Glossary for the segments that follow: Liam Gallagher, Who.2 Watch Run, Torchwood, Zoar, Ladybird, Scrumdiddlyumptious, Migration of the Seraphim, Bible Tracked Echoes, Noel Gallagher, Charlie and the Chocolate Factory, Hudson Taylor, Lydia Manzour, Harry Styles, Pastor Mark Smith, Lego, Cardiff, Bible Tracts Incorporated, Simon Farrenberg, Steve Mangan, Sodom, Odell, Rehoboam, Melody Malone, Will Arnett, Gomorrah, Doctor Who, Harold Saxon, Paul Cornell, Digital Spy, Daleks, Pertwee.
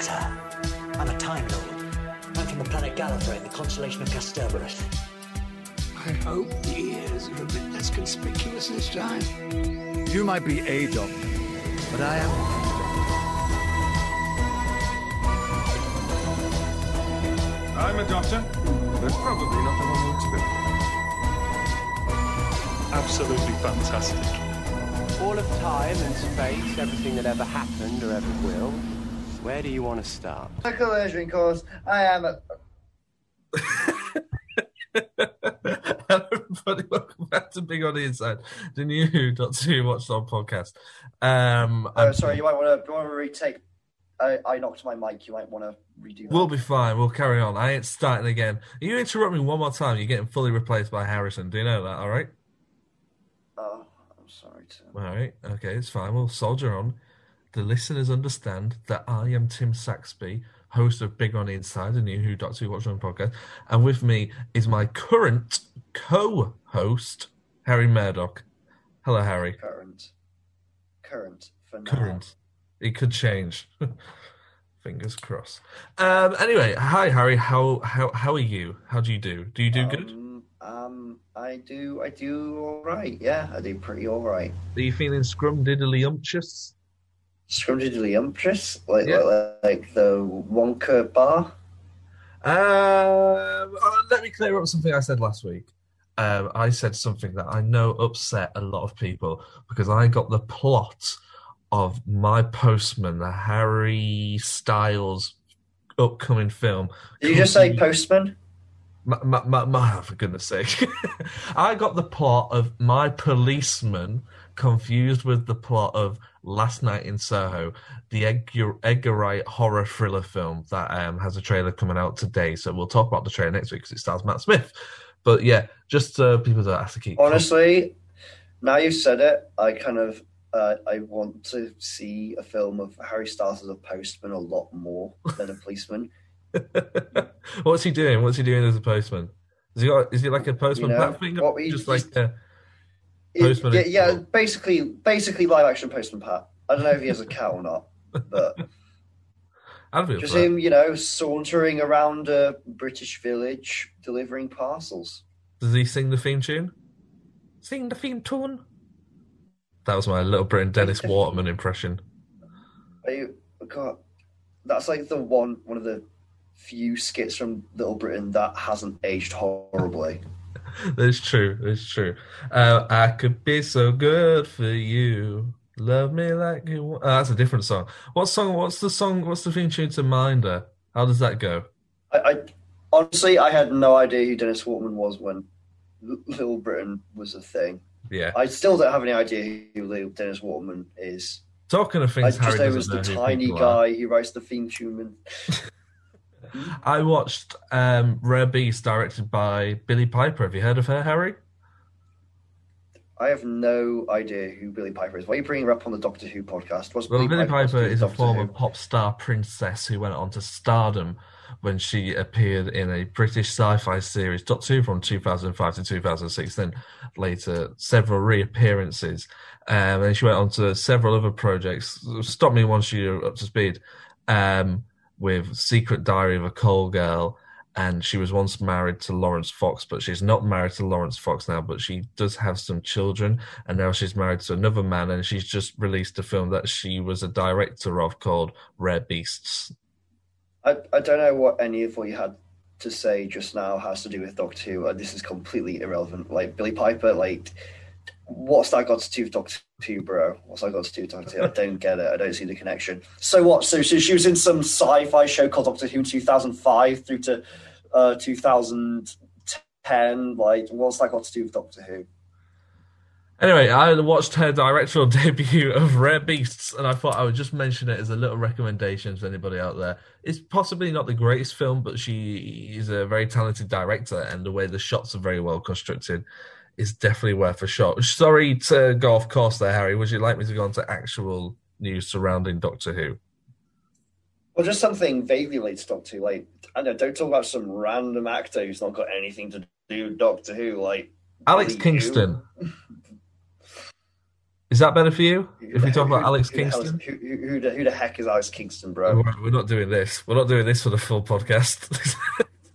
Doctor, I'm a Time Lord. I'm from the planet Gallifrey in the constellation of Casterbarus. I hope the ears are a bit less conspicuous this time. You might be a doctor, but I am... I'm a doctor, but probably not the one you expect. Absolutely fantastic. All of time and space, everything that ever happened or ever will. Where do you want to start? My conversion course, I am a... Hello everybody, welcome back to Big on the Inside, the new Doctor Who Watch Run podcast. Sorry, you might want to retake... I knocked my mic. You might want to redo that. We'll be fine. We'll carry on. I ain't starting again. You interrupt me one more time, you're getting fully replaced by Harrison. Do you know that, all right? Oh, I'm sorry, Tim. All right. Okay, it's fine. We'll soldier on. The listeners understand that I am Tim Saxby, host of Big on the Inside, the new Who Doctor Who Watch Run podcast. And with me is my current co-host, Harry Murdoch. Hello, Harry. Current for now. Current. It could change. Fingers crossed. Anyway, hi Harry. How are you? How do you do? Do you do good? I do all right. Yeah, I do pretty all right. Are you feeling scrumdiddlyumptious? Scrumdiddlyumptious, like the Wonka bar. Let me clear up something I said last week. I said something that I know upset a lot of people because I got the plot of my Postman, the Harry Styles upcoming film. Did you just say Postman? My for goodness sake. I got the plot of My Policeman confused with the plot of Last Night in Soho, the Edgar Wright horror thriller film that has a trailer coming out today. So we'll talk about the trailer next week because it stars Matt Smith. But yeah, just people that have to keep... Honestly, now you've said it, I kind of... I want to see a film of Harry Styles as a postman a lot more than a policeman. What's he doing? What's he doing as a postman? Is he like a postman Pat thing? Or just like a postman? Yeah, basically live action Postman Pat. I don't know if he has a cat or not, but I'd be just him, sauntering around a British village delivering parcels. Does he sing the theme tune? Sing the theme tune. That was my Little Britain Dennis Waterman impression. God, that's like the one of the few skits from Little Britain that hasn't aged horribly. That's true. I could be so good for you. Love me like you want. That's a different song. What song? What's the song? What's the theme tune to Minder? How does that go? I honestly, I had no idea who Dennis Waterman was when Little Britain was a thing. Yeah, I still don't have any idea who Dennis Waterman is. Talking of things, I just know he's the tiny guy who writes the theme tune. I watched Rare Beasts, directed by Billie Piper. Have you heard of her, Harry? I have no idea who Billie Piper is. Why are you bringing her up on the Doctor Who podcast? Billie Piper is a former pop star princess who went on to stardom when she appeared in a British sci-fi series, Doctor Who, from 2005 to 2006, then later several reappearances. And she went on to several other projects. Stop me once you're up to speed, with Secret Diary of a Coal Girl. And she was once married to Lawrence Fox, but she's not married to Lawrence Fox now, but she does have some children, and now she's married to another man, and she's just released a film that she was a director of called Rare Beasts. I don't know what any of what you had to say just now has to do with Doctor Who. This is completely irrelevant. Like, Billie Piper, like, what's that got to do with Doctor Who, bro? What's that got to do with Doctor Who? I don't get it. I don't see the connection. So what? So she was in some sci-fi show called Doctor Who 2005 through to 2010. Like, what's that got to do with Doctor Who? Anyway, I watched her directorial debut of Rare Beasts, and I thought I would just mention it as a little recommendation for anybody out there. It's possibly not the greatest film, but she is a very talented director, and the way the shots are very well constructed is definitely worth a shot. Sorry to go off course there, Harry. Would you like me to go on to actual news surrounding Doctor Who? Well, just something vaguely related to Doctor Who. Like, I don't know, don't talk about some random actor who's not got anything to do with Doctor Who, like... Alex Kingston. Is that better for you? If we talk about Alex Kingston? Who the heck is Alex Kingston, bro? We're not doing this. We're not doing this for the full podcast.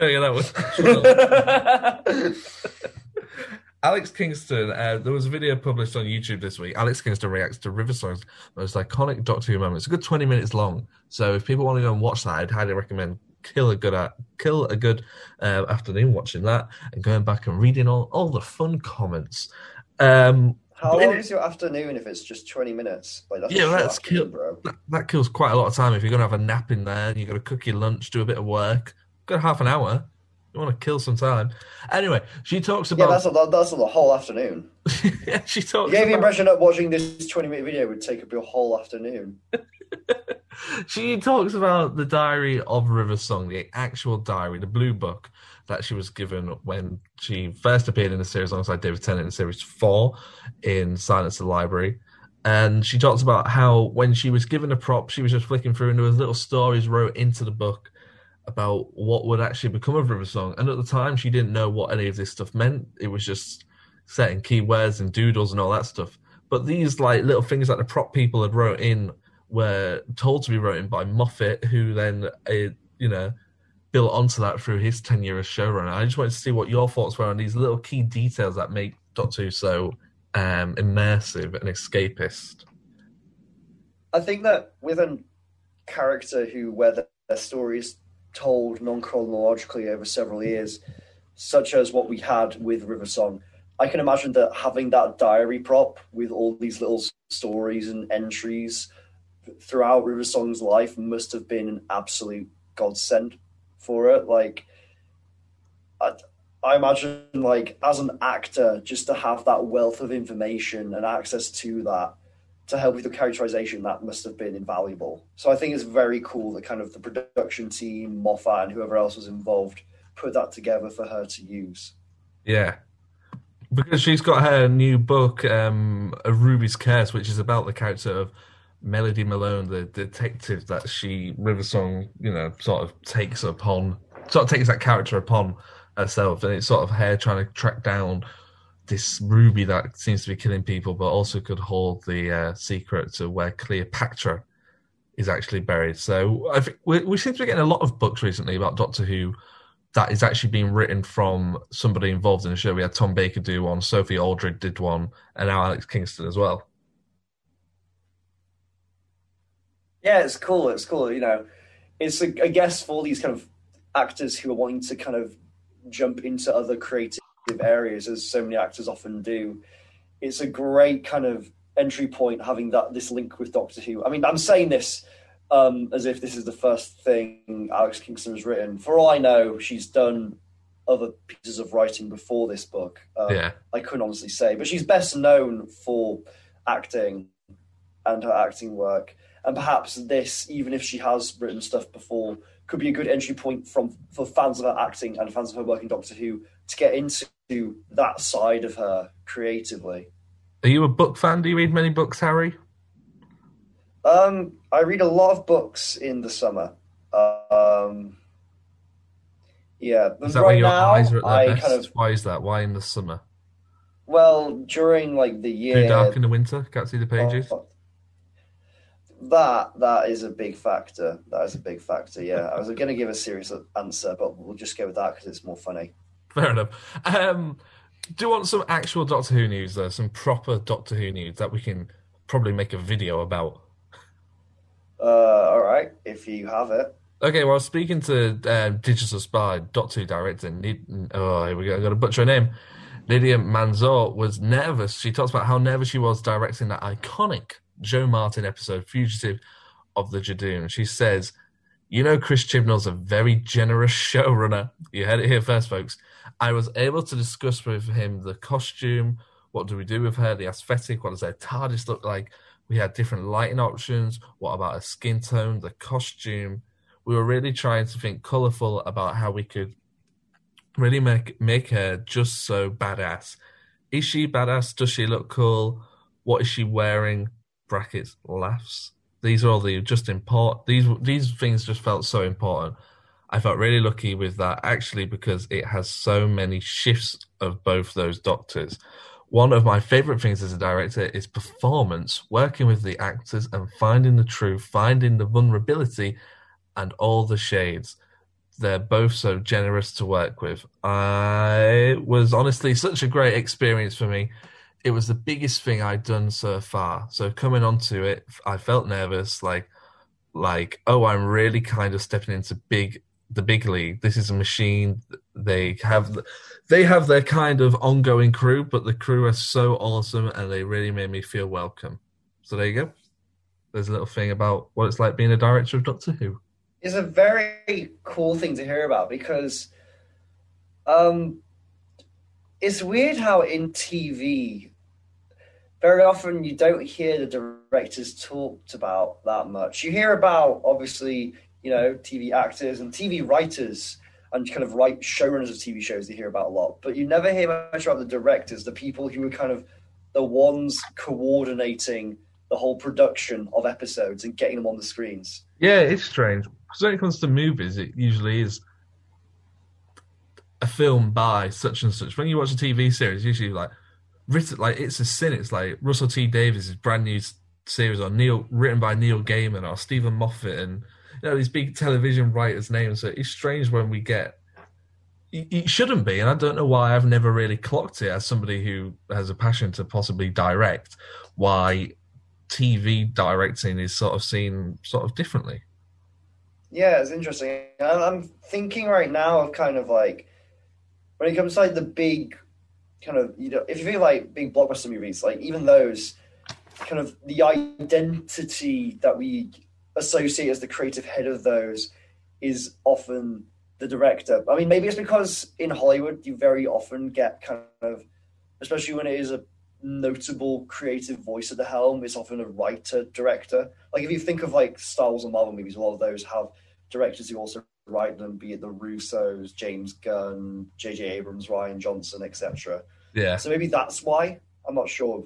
Yeah, that was... Alex Kingston, there was a video published on YouTube this week. Alex Kingston reacts to River Song's most iconic Doctor Who moment. It's a good 20 minutes long. So if people want to go and watch that, I'd highly recommend kill a good afternoon watching that and going back and reading all the fun comments. How long is your afternoon if it's just 20 minutes? Like, that's bro. That kills quite a lot of time. If you're going to have a nap in there, you've got to cook your lunch, do a bit of work. Got half an hour. You want to kill some time. Anyway, she talks about... Yeah, that's the whole afternoon. Yeah, she talks You gave the impression that watching this 20-minute video would take up your whole afternoon. She talks about the diary of River Song, the actual diary, the blue book that she was given when she first appeared in the series alongside David Tennant in series 4 in Silence of the Library. And she talks about how when she was given a prop, she was just flicking through and there was little stories wrote into the book about what would actually become of River Song. And at the time, she didn't know what any of this stuff meant. It was just set in keywords and doodles and all that stuff. But these like little things that the prop people had wrote in were told to be written by Moffat, who then, built onto that through his tenure as showrunner. I just wanted to see what your thoughts were on these little key details that make Doctor Who so immersive and escapist. I think that with a character where their stories told non-chronologically over several years, such as what we had with River Song, I can imagine that having that diary prop with all these little stories and entries throughout River Song's life must have been an absolute godsend for it. Like, I imagine, like, as an actor, just to have that wealth of information and access to that to help with the characterization, that must have been invaluable. So I think it's very cool that kind of the production team, Moffat, and whoever else was involved put that together for her to use. Yeah, because she's got her new book, A Ruby's Curse, which is about the character of Melody Malone, the detective that River Song, sort of takes that character upon herself, and it's sort of her trying to track down this ruby that seems to be killing people, but also could hold the secret to where Cleopatra is actually buried. So I think we seem to be getting a lot of books recently about Doctor Who that is actually being written from somebody involved in the show. We had Tom Baker do one, Sophie Aldred did one, and now Alex Kingston as well. Yeah, it's cool. It's I guess for all these kind of actors who are wanting to kind of jump into other creative areas, as so many actors often do, it's a great kind of entry point having this link with Doctor Who. I mean, I'm saying this as if this is the first thing Alex Kingston has written. For all I know, she's done other pieces of writing before this book. I couldn't honestly say, but she's best known for acting and her acting work, and perhaps this, even if she has written stuff before, could be a good entry point for fans of her acting and fans of her work in Doctor Who to get into that side of her creatively. Are you a book fan? Do you read many books, Harry? I read a lot of books in the summer. Is that right now, eyes are at their best? Kind of, why is that? Why in the summer? Well, during the year... Too dark in the winter? Can't see the pages? That is a big factor. Yeah, I was going to give a serious answer, but we'll just go with that because it's more funny. Fair enough. Do you want some actual Doctor Who news, though? Some proper Doctor Who news that we can probably make a video about? All right, if you have it. Okay, well, speaking to Digital Spy, Doctor Who director, here we go, I've got to butcher her name, Lydia Manzour, was nervous. She talks about how nervous she was directing that iconic Joe Martin episode, Fugitive of the Judoon. She says, Chris Chibnall's a very generous showrunner. You heard it here first, folks. I was able to discuss with him the costume, what do we do with her, the aesthetic, what does her TARDIS look like? We had different lighting options. What about her skin tone, the costume? We were really trying to think colourful about how we could really make her just so badass. Is she badass? Does she look cool? What is she wearing? Brackets, laughs. These are all the just important. These things just felt so important. I felt really lucky with that, actually, because it has so many shifts of both those doctors. One of my favourite things as a director is performance, working with the actors and finding the truth, finding the vulnerability and all the shades. They're both so generous to work with. It was honestly such a great experience for me. It was the biggest thing I'd done so far. So coming onto it, I felt nervous, like oh, I'm really kind of stepping into the big league. This is a machine. They have their kind of ongoing crew, but the crew are so awesome and they really made me feel welcome. So there you go. There's a little thing about what it's like being a director of Doctor Who. It's a very cool thing to hear about because it's weird how in TV, very often you don't hear the directors talked about that much. You hear about, obviously, you know, TV actors and TV writers and kind of showrunners of TV shows they hear about a lot, but you never hear much about the directors, the people who are kind of the ones coordinating the whole production of episodes and getting them on the screens. Yeah, it's strange. Because when it comes to movies, it usually is a film by such and such. When you watch a TV series, usually like written, like it's a sin. It's like Russell T Davies' brand new series, or written by Neil Gaiman, or Stephen Moffat, and you know these big television writers' names. So it's strange when we get. It shouldn't be, and I don't know why. I've never really clocked it as somebody who has a passion to possibly direct. Why TV directing is sort of seen sort of differently. Yeah, it's interesting. I'm thinking right now of kind of like. When it comes to like the big kind of, you know, if you think like big blockbuster movies, like even those kind of the identity that we associate as the creative head of those is often the director. I mean, maybe it's because in Hollywood, you very often get kind of, especially when it is a notable creative voice at the helm, it's often a writer director. Like if you think of like Star Wars and Marvel movies, a lot of those have directors who also write them, be it the Russos, James Gunn, J.J. Abrams, Ryan Johnson, etc. Yeah. So maybe that's why. I'm not sure.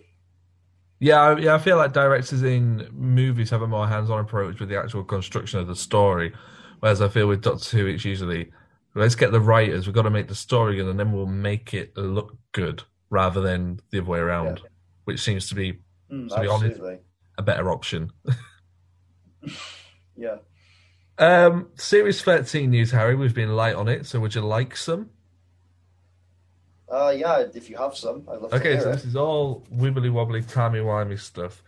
Yeah, I feel like directors in movies have a more hands-on approach with the actual construction of the story, whereas I feel with Doctor Who it's usually, let's get the writers, we've got to make the story good, and then we'll make it look good, rather than the other way around, yeah. Which seems to be, to be honest, a better option. Yeah. Series 13 news, Harry. We've been light on it, so would you like some? Yeah, if you have some, I'd love to hear so it. This is all wibbly-wobbly, timey-wimey stuff,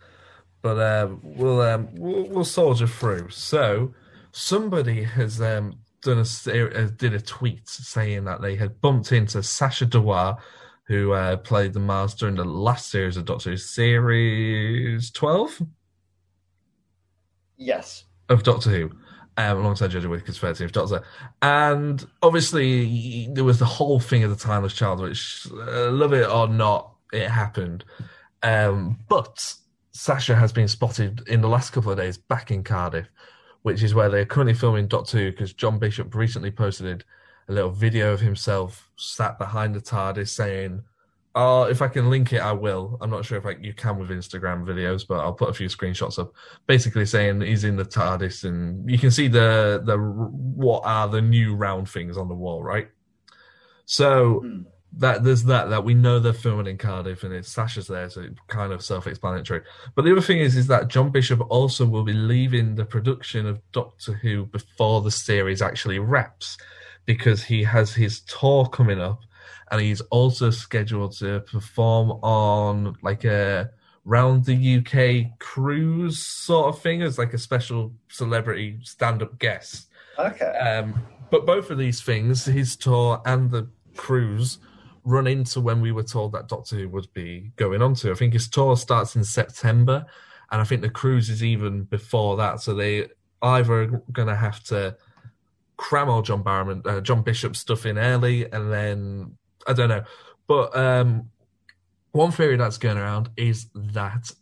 but we'll soldier through. So somebody has did a tweet saying that they had bumped into Sacha Dhawan, who played the Master in the last series of Doctor Who, series 12? Yes. Of Doctor Who. Alongside Jodie Whittaker's 13th Doctor. And obviously, there was the whole thing of The Timeless Child, which, love it or not, it happened. But Sacha has been spotted in the last couple of days back in Cardiff, which is where they're currently filming Doctor Who, because John Bishop recently posted a little video of himself sat behind the TARDIS saying, oh, if I can link it, I will. I'm not sure if you can with Instagram videos, but I'll put a few screenshots up. Basically saying he's in the TARDIS, and you can see the what are the new round things on the wall, right? So that there's that we know they're filming in Cardiff, and it's Sasha's there, so it's kind of self-explanatory. But the other thing is that John Bishop also will be leaving the production of Doctor Who before the series actually wraps, because he has his tour coming up. And he's also scheduled to perform on like a round the UK cruise sort of thing as like a special celebrity stand-up guest. Okay. But both of these things, his tour and the cruise, run into when we were told that Doctor Who would be going on to. I think his tour starts in September, and I think the cruise is even before that. So they either are going to have to cram all John Bishop's stuff in early, and then I don't know, but one theory that's going around is that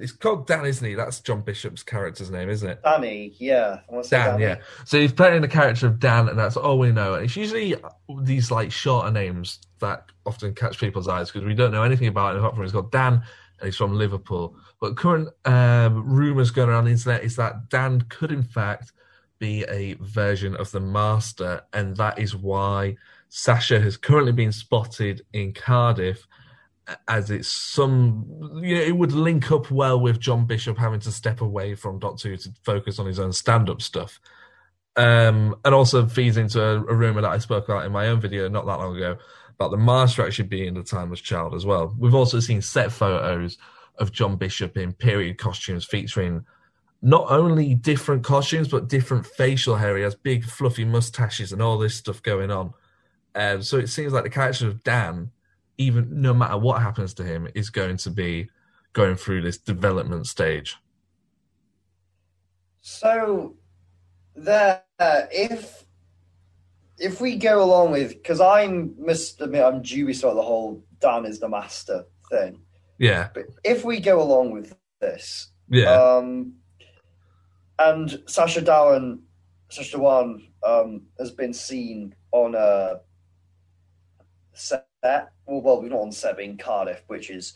it's called Dan, isn't he? That's John Bishop's character's name, isn't it? Danny, yeah. Dan, yeah. So he's playing the character of Dan, and that's all we know. And it's usually these like shorter names that often catch people's eyes because we don't know anything about him apart from he's called Dan, and he's from Liverpool. But current rumours going around the internet is that Dan could, in fact, be a version of the Master, and that is why Sacha has currently been spotted in Cardiff, as it's it would link up well with John Bishop having to step away from Doctor Who to focus on his own stand-up stuff. And also feeds into a rumour that I spoke about in my own video not that long ago about the Master actually being the Timeless Child as well. We've also seen set photos of John Bishop in period costumes featuring not only different costumes but different facial hair. He has big fluffy moustaches and all this stuff going on. So it seems like the character of Dan, even no matter what happens to him, is going to be going through this development stage. So if we go along with, because I must admit I'm dubious about the whole Dan is the Master thing. Yeah. But if we go along with this, and Sacha Dhawan has been seen on a set. Well, we're not on set, but in Cardiff, which is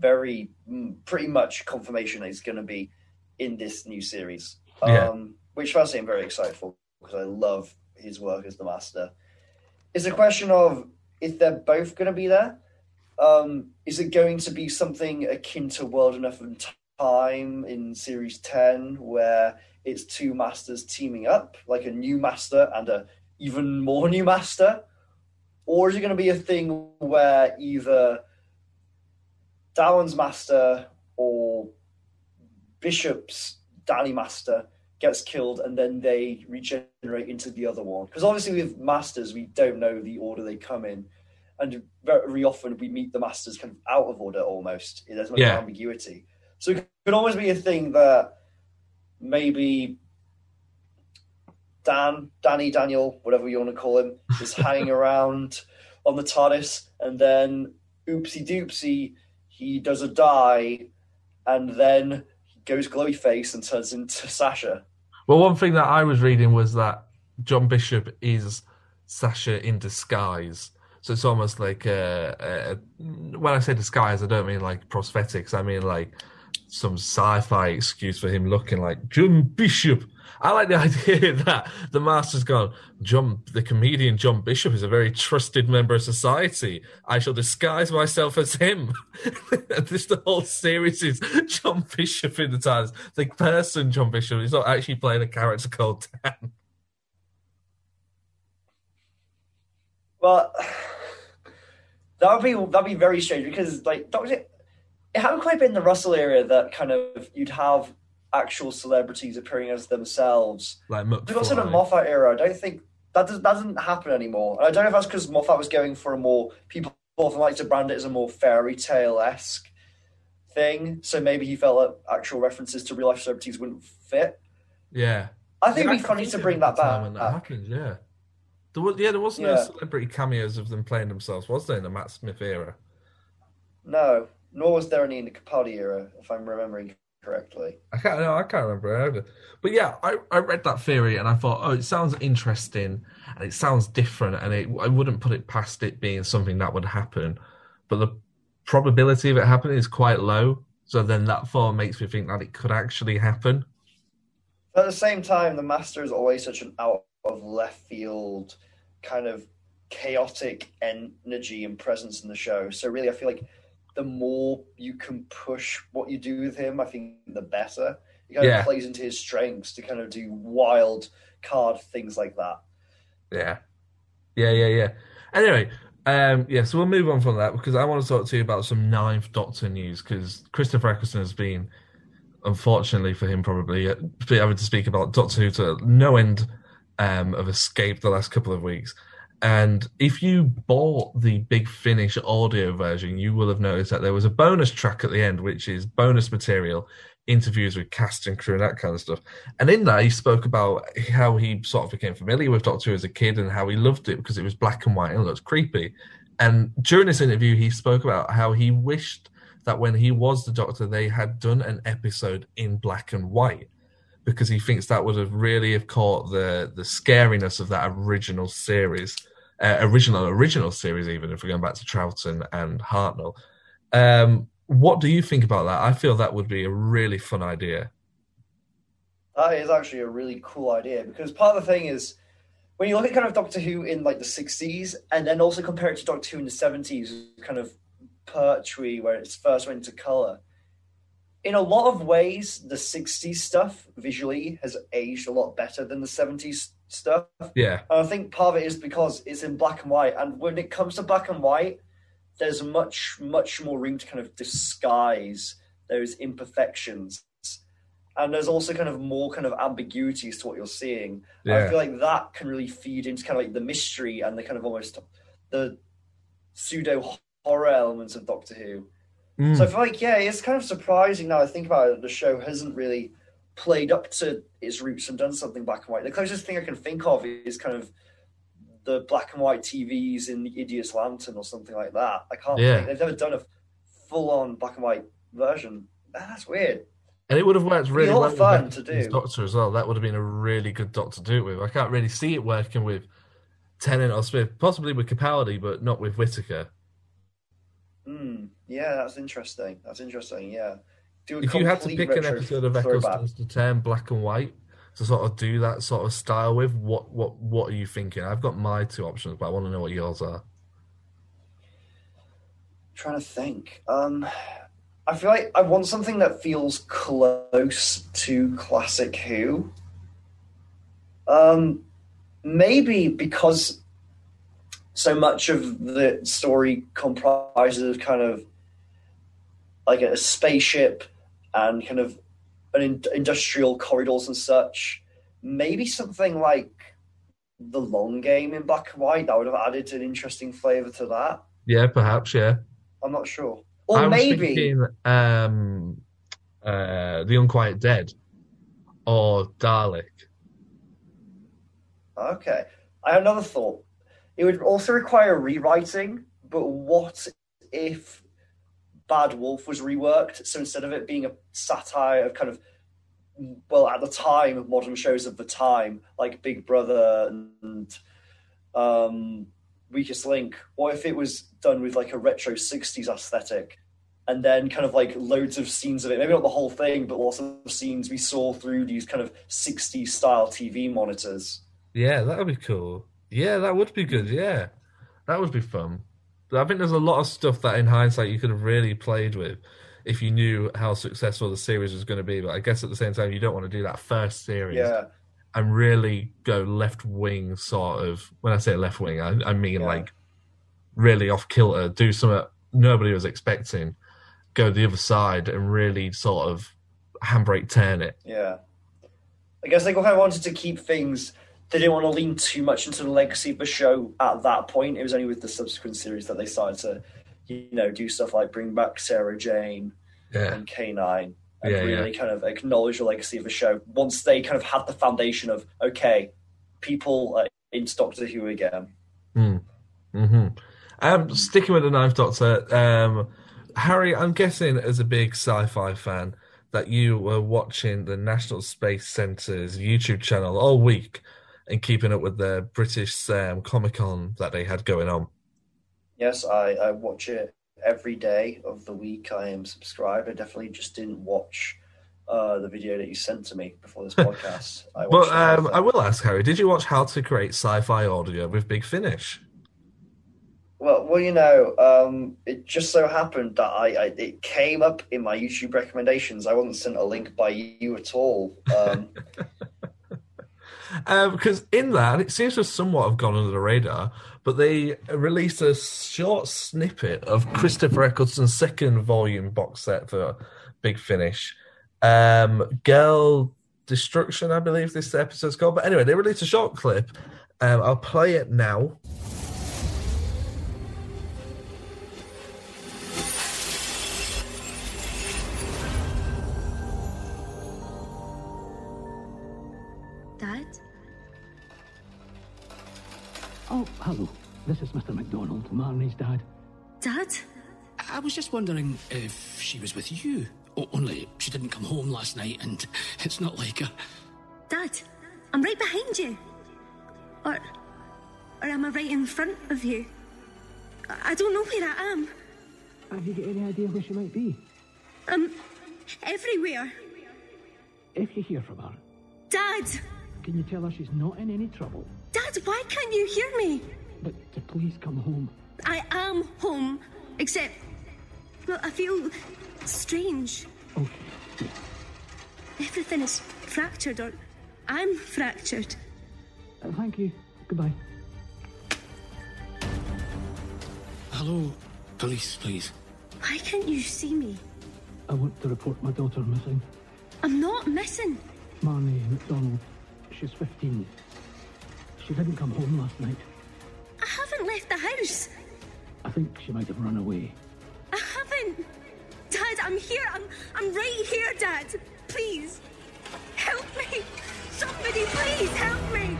pretty much confirmation that he's going to be in this new series. Which I seem very excited for, because I love his work as the Master. It's a question of if they're both going to be there. Is it going to be something akin to World Enough and Time in Series 10, where it's two Masters teaming up, like a new Master and a even more new Master? Or is it going to be a thing where either Darwin's Master or Bishop's Danny Master gets killed and then they regenerate into the other one? Because obviously with Masters, we don't know the order they come in. And very often we meet the Masters kind of out of order almost. There's much ambiguity. So it could always be a thing that maybe Daniel, whatever you want to call him, is hanging around on the TARDIS, and then oopsie-doopsie, he does a die, and then he goes glowy face and turns into Sacha. Well, one thing that I was reading was that John Bishop is Sacha in disguise. So it's almost like, when I say disguise, I don't mean like prosthetics. I mean like some sci-fi excuse for him looking like John Bishop. I like the idea that the Master's gone, the comedian John Bishop is a very trusted member of society. I shall disguise myself as him. This the whole series is John Bishop in the TARDIS. The person John Bishop is not actually playing a character called Dan. Well, that'd be very strange, because like Doctor, it hadn't quite been the Russell era that kind of you'd have actual celebrities appearing as themselves. Like also in the Moffat era, I don't think that doesn't happen anymore. And I don't know if that's because Moffat was going for a more, people often like to brand it as a more fairy tale-esque thing. So maybe he felt that actual references to real life celebrities wouldn't fit. Yeah, I think it'd be funny to bring that back. When that happens, yeah. There was no celebrity cameos of them playing themselves, was there, in the Matt Smith era? No, nor was there any in the Capaldi era, if I'm remembering correctly. I can't remember either. But yeah, I read that theory and I thought, it sounds interesting and it sounds different, and I wouldn't put it past it being something that would happen. But the probability of it happening is quite low, so then that thought makes me think that it could actually happen. But at the same time, the Master is always such an out of left field kind of chaotic energy and presence in the show. So really, I feel like the more you can push what you do with him, I think the better. It kind of plays into his strengths to kind of do wild card things like that. Yeah. Anyway, so we'll move on from that, because I want to talk to you about some Ninth Doctor news, because Christopher Eccleston has been, unfortunately for him probably, having to speak about Doctor Who to no end of escape the last couple of weeks. And if you bought the Big Finish audio version, you will have noticed that there was a bonus track at the end, which is bonus material, interviews with cast and crew and that kind of stuff. And in that, he spoke about how he sort of became familiar with Doctor Who as a kid and how he loved it because it was black and white and looked creepy. And during this interview, he spoke about how he wished that when he was the Doctor, they had done an episode in black and white, because he thinks that would have really have caught the scariness of that original series, original series, even if we're going back to Troughton and Hartnell. What do you think about that? I feel that would be a really fun idea. That is actually a really cool idea, because part of the thing is, when you look at kind of Doctor Who in like the 60s and then also compare it to Doctor Who in the 70s, kind of Pertwee where it first went to colour, in a lot of ways, the 60s stuff visually has aged a lot better than the 70s stuff. Yeah. And I think part of it is because it's in black and white. And when it comes to black and white, there's much, much more room to kind of disguise those imperfections. And there's also kind of more kind of ambiguities to what you're seeing. Yeah. I feel like that can really feed into kind of like the mystery and the kind of almost the pseudo-horror elements of Doctor Who. So I feel like, yeah, it's kind of surprising now I think about it, the show hasn't really played up to its roots and done something black and white. The closest thing I can think of is kind of the black and white TVs in The Idiot's Lantern or something like that. I can't think. They've never done a full-on black and white version. That's weird. And it would have worked really well with the Doctor as well. That would have been a really good Doctor to do it with. I can't really see it working with Tennant or Smith, possibly with Capaldi, but not with Whittaker. Yeah, that's interesting. Yeah. If you had to pick an episode of Eccleston's to turn black and white to sort of do that sort of style with, what are you thinking? I've got my two options, but I want to know what yours are. I'm trying to think. I feel like I want something that feels close to classic Who. Maybe because so much of the story comprises kind of like a spaceship and kind of an industrial corridors and such. Maybe something like The Long Game in black and white that would have added an interesting flavour to that. Yeah, perhaps, yeah. I'm not sure. Or maybe thinking, The Unquiet Dead or Dalek. Okay. I have another thought. It would also require rewriting, but what if Bad Wolf was reworked? So instead of it being a satire of kind of, well, at the time, of modern shows of the time, like Big Brother and Weakest Link, what if it was done with like a retro 60s aesthetic and then kind of like loads of scenes of it, maybe not the whole thing, but lots of scenes we saw through these kind of 60s style TV monitors? Yeah, that would be cool. Yeah, that would be good, yeah. That would be fun. I think there's a lot of stuff that in hindsight you could have really played with if you knew how successful the series was going to be. But I guess at the same time, you don't want to do that first series and really go left-wing sort of... When I say left-wing, I mean like really off-kilter, do something nobody was expecting, go the other side and really sort of handbrake turn it. Yeah. I guess they kind of wanted to keep things... They didn't want to lean too much into the legacy of the show at that point. It was only with the subsequent series that they started to, you know, do stuff like bring back Sarah Jane and K9 and really kind of acknowledge the legacy of the show. Once they kind of had the foundation of, okay, people are into Doctor Who again. Sticking with the Ninth Doctor, Harry, I'm guessing as a big sci-fi fan that you were watching the National Space Centre's YouTube channel all week and keeping up with the British Comic-Con that they had going on. Yes, I watch it every day of the week. I am subscribed. I definitely just didn't watch the video that you sent to me before this podcast. I will ask, Harry, did you watch How to Create Sci-Fi Audio with Big Finish? Well, you know, it just so happened that it came up in my YouTube recommendations. I wasn't sent a link by you at all. Because in that, it seems to somewhat have gone under the radar, but they released a short snippet of Christopher Eccleston's second volume box set for Big Finish. Girl Destruction, I believe this episode's called. But anyway, they released a short clip. I'll play it now. Oh, hello. This is Mr. McDonald, Marnie's dad. Dad? I was just wondering if she was with you. Only she didn't come home last night and it's not like her. Dad, I'm right behind you. Or am I right in front of you? I don't know where I am. Have you got any idea where she might be? Everywhere. If you hear from her. Dad! Can you tell her she's not in any trouble? Dad, why can't you hear me? But to please come home. I am home, except... well, I feel strange. Okay. Everything is fractured, or I'm fractured. Thank you. Goodbye. Hello. Police, please. Why can't you see me? I want to report my daughter missing. I'm not missing. Marnie McDonald. She's 15. She didn't come home last night. I haven't left the house. I think she might have run away. I haven't. Dad, I'm here. I'm right here, Dad. Please. Help me. Somebody, please help me.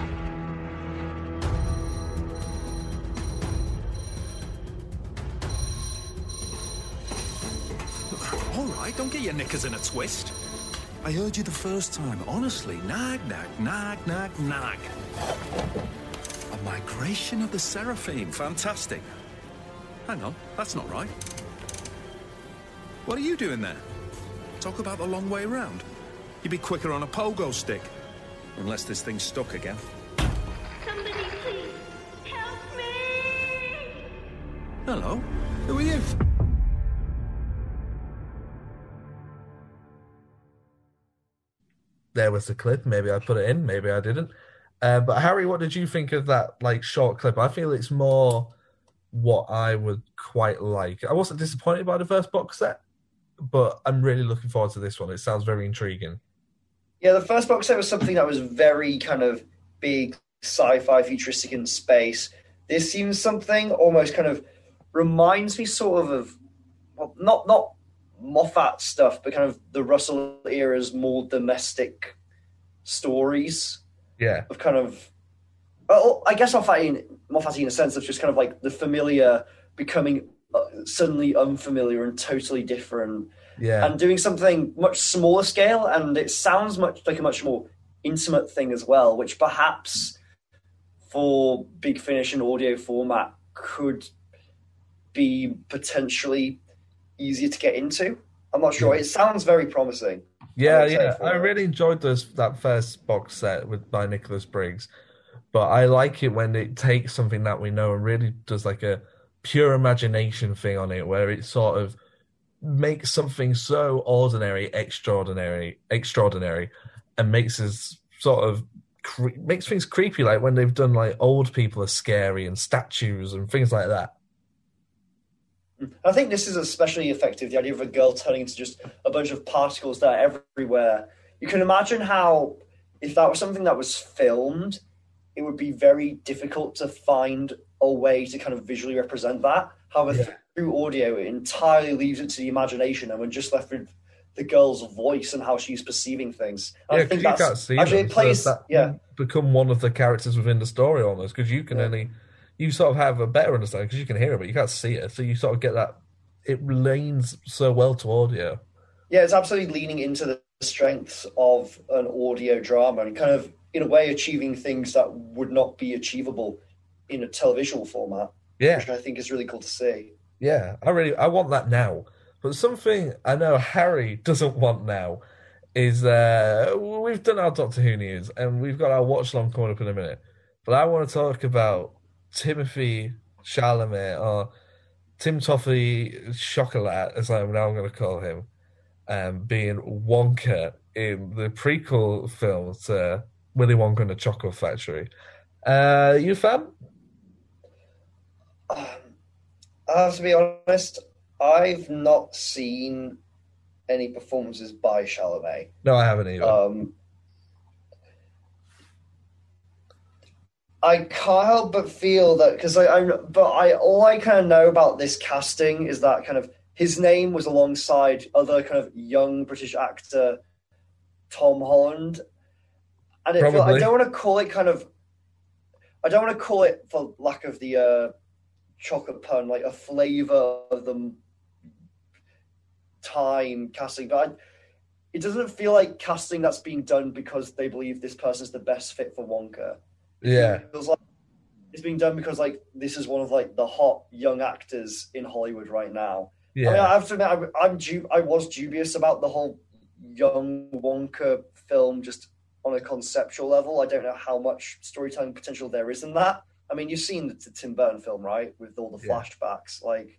All right, don't get your knickers in a twist. I heard you the first time. Honestly, nag, nag, nag, nag, nag. A migration of the Seraphim. Fantastic. Hang on, that's not right. What are you doing there? Talk about the long way round. You'd be quicker on a pogo stick. Unless this thing's stuck again. Somebody please help me! Hello, who are you? There was the clip. Maybe I put it in, maybe I didn't. But Harry, what did you think of that short clip? I feel it's more what I would quite like. I wasn't disappointed by the first box set, but I'm really looking forward to this one. It sounds very intriguing. Yeah, the first box set was something that was very kind of big, sci-fi, futuristic in space. This seems something almost kind of reminds me sort of well, not Moffat stuff, but kind of the Russell era's more domestic stories. Yeah. Of kind of, well, I guess Moffat in a sense of just kind of like the familiar becoming suddenly unfamiliar and totally different. Yeah. And doing something much smaller scale, and it sounds much like a much more intimate thing as well, which perhaps for Big Finish and audio format could be potentially easier to get into. I'm not sure. It sounds very promising. Yeah. I really enjoyed that first box set by Nicholas Briggs, but I like it when it takes something that we know and really does like a pure imagination thing on it, where it sort of makes something so ordinary extraordinary, and makes us sort of makes things creepy, like when they've done like old people are scary and statues and things like that. I think this is especially effective, the idea of a girl turning into just a bunch of particles that are everywhere. You can imagine how, if that was something that was filmed, it would be very difficult to find a way to kind of visually represent that. However, through audio, it entirely leaves it to the imagination, and we're just left with the girl's voice and how she's perceiving things. I think that's, you can't see actually them, it plays, so that become one of the characters within the story almost, because you can only... you sort of have a better understanding because you can hear it, but you can't see it. So you sort of get that. It leans so well to audio. Yeah, it's absolutely leaning into the strengths of an audio drama and kind of, in a way, achieving things that would not be achievable in a televisual format. Yeah. Which I think is really cool to see. Yeah, I want that now. But something I know Harry doesn't want now is we've done our Doctor Who news and we've got our watch along coming up in a minute. But I want to talk about Timothée Chalamet, or Tim Toffee Chocolat, as I'm now going to call him, being Wonka in the prequel film to Willy Wonka and the Chocolate Factory. You a fan? I have to be honest, I've not seen any performances by Chalamet. No, I haven't either. I can't help but feel that because all I kind of know about this casting is that kind of his name was alongside other kind of young British actor Tom Holland, and it I don't want to call it kind of, I don't want to call it for lack of the chocolate pun, like a flavour of the time casting, but it doesn't feel like casting that's being done because they believe this person's the best fit for Wonka. Yeah, it feels like it's being done because like this is one of like the hot young actors in Hollywood right now. Yeah, I mean, I have to admit, I was dubious about the whole young Wonka film just on a conceptual level. I don't know how much storytelling potential there is in that. I mean, you've seen the Tim Burton film, right? With all the flashbacks. Like,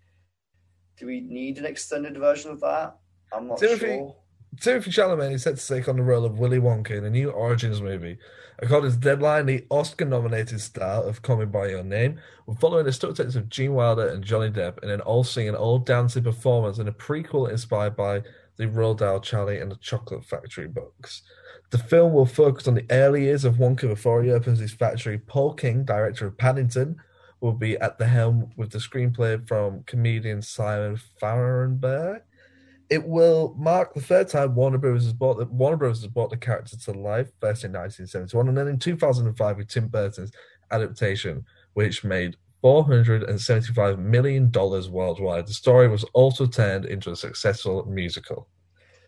do we need an extended version of that? I'm not sure. Timothée Chalamet is set to take on the role of Willy Wonka in a new Origins movie. According to Deadline, the Oscar-nominated star of Call Me By Your Name will follow in the footsteps of Gene Wilder and Johnny Depp in an all-singing, all-dancing performance in a prequel inspired by the Roald Dahl Charlie and the Chocolate Factory books. The film will focus on the early years of Wonka before he opens his factory. Paul King, director of Paddington, will be at the helm with the screenplay from comedian Simon Farrenberg. It will mark the third time Warner Bros. Has brought the character to life, first in 1971 and then in 2005 with Tim Burton's adaptation, which made $475 million worldwide. The story was also turned into a successful musical.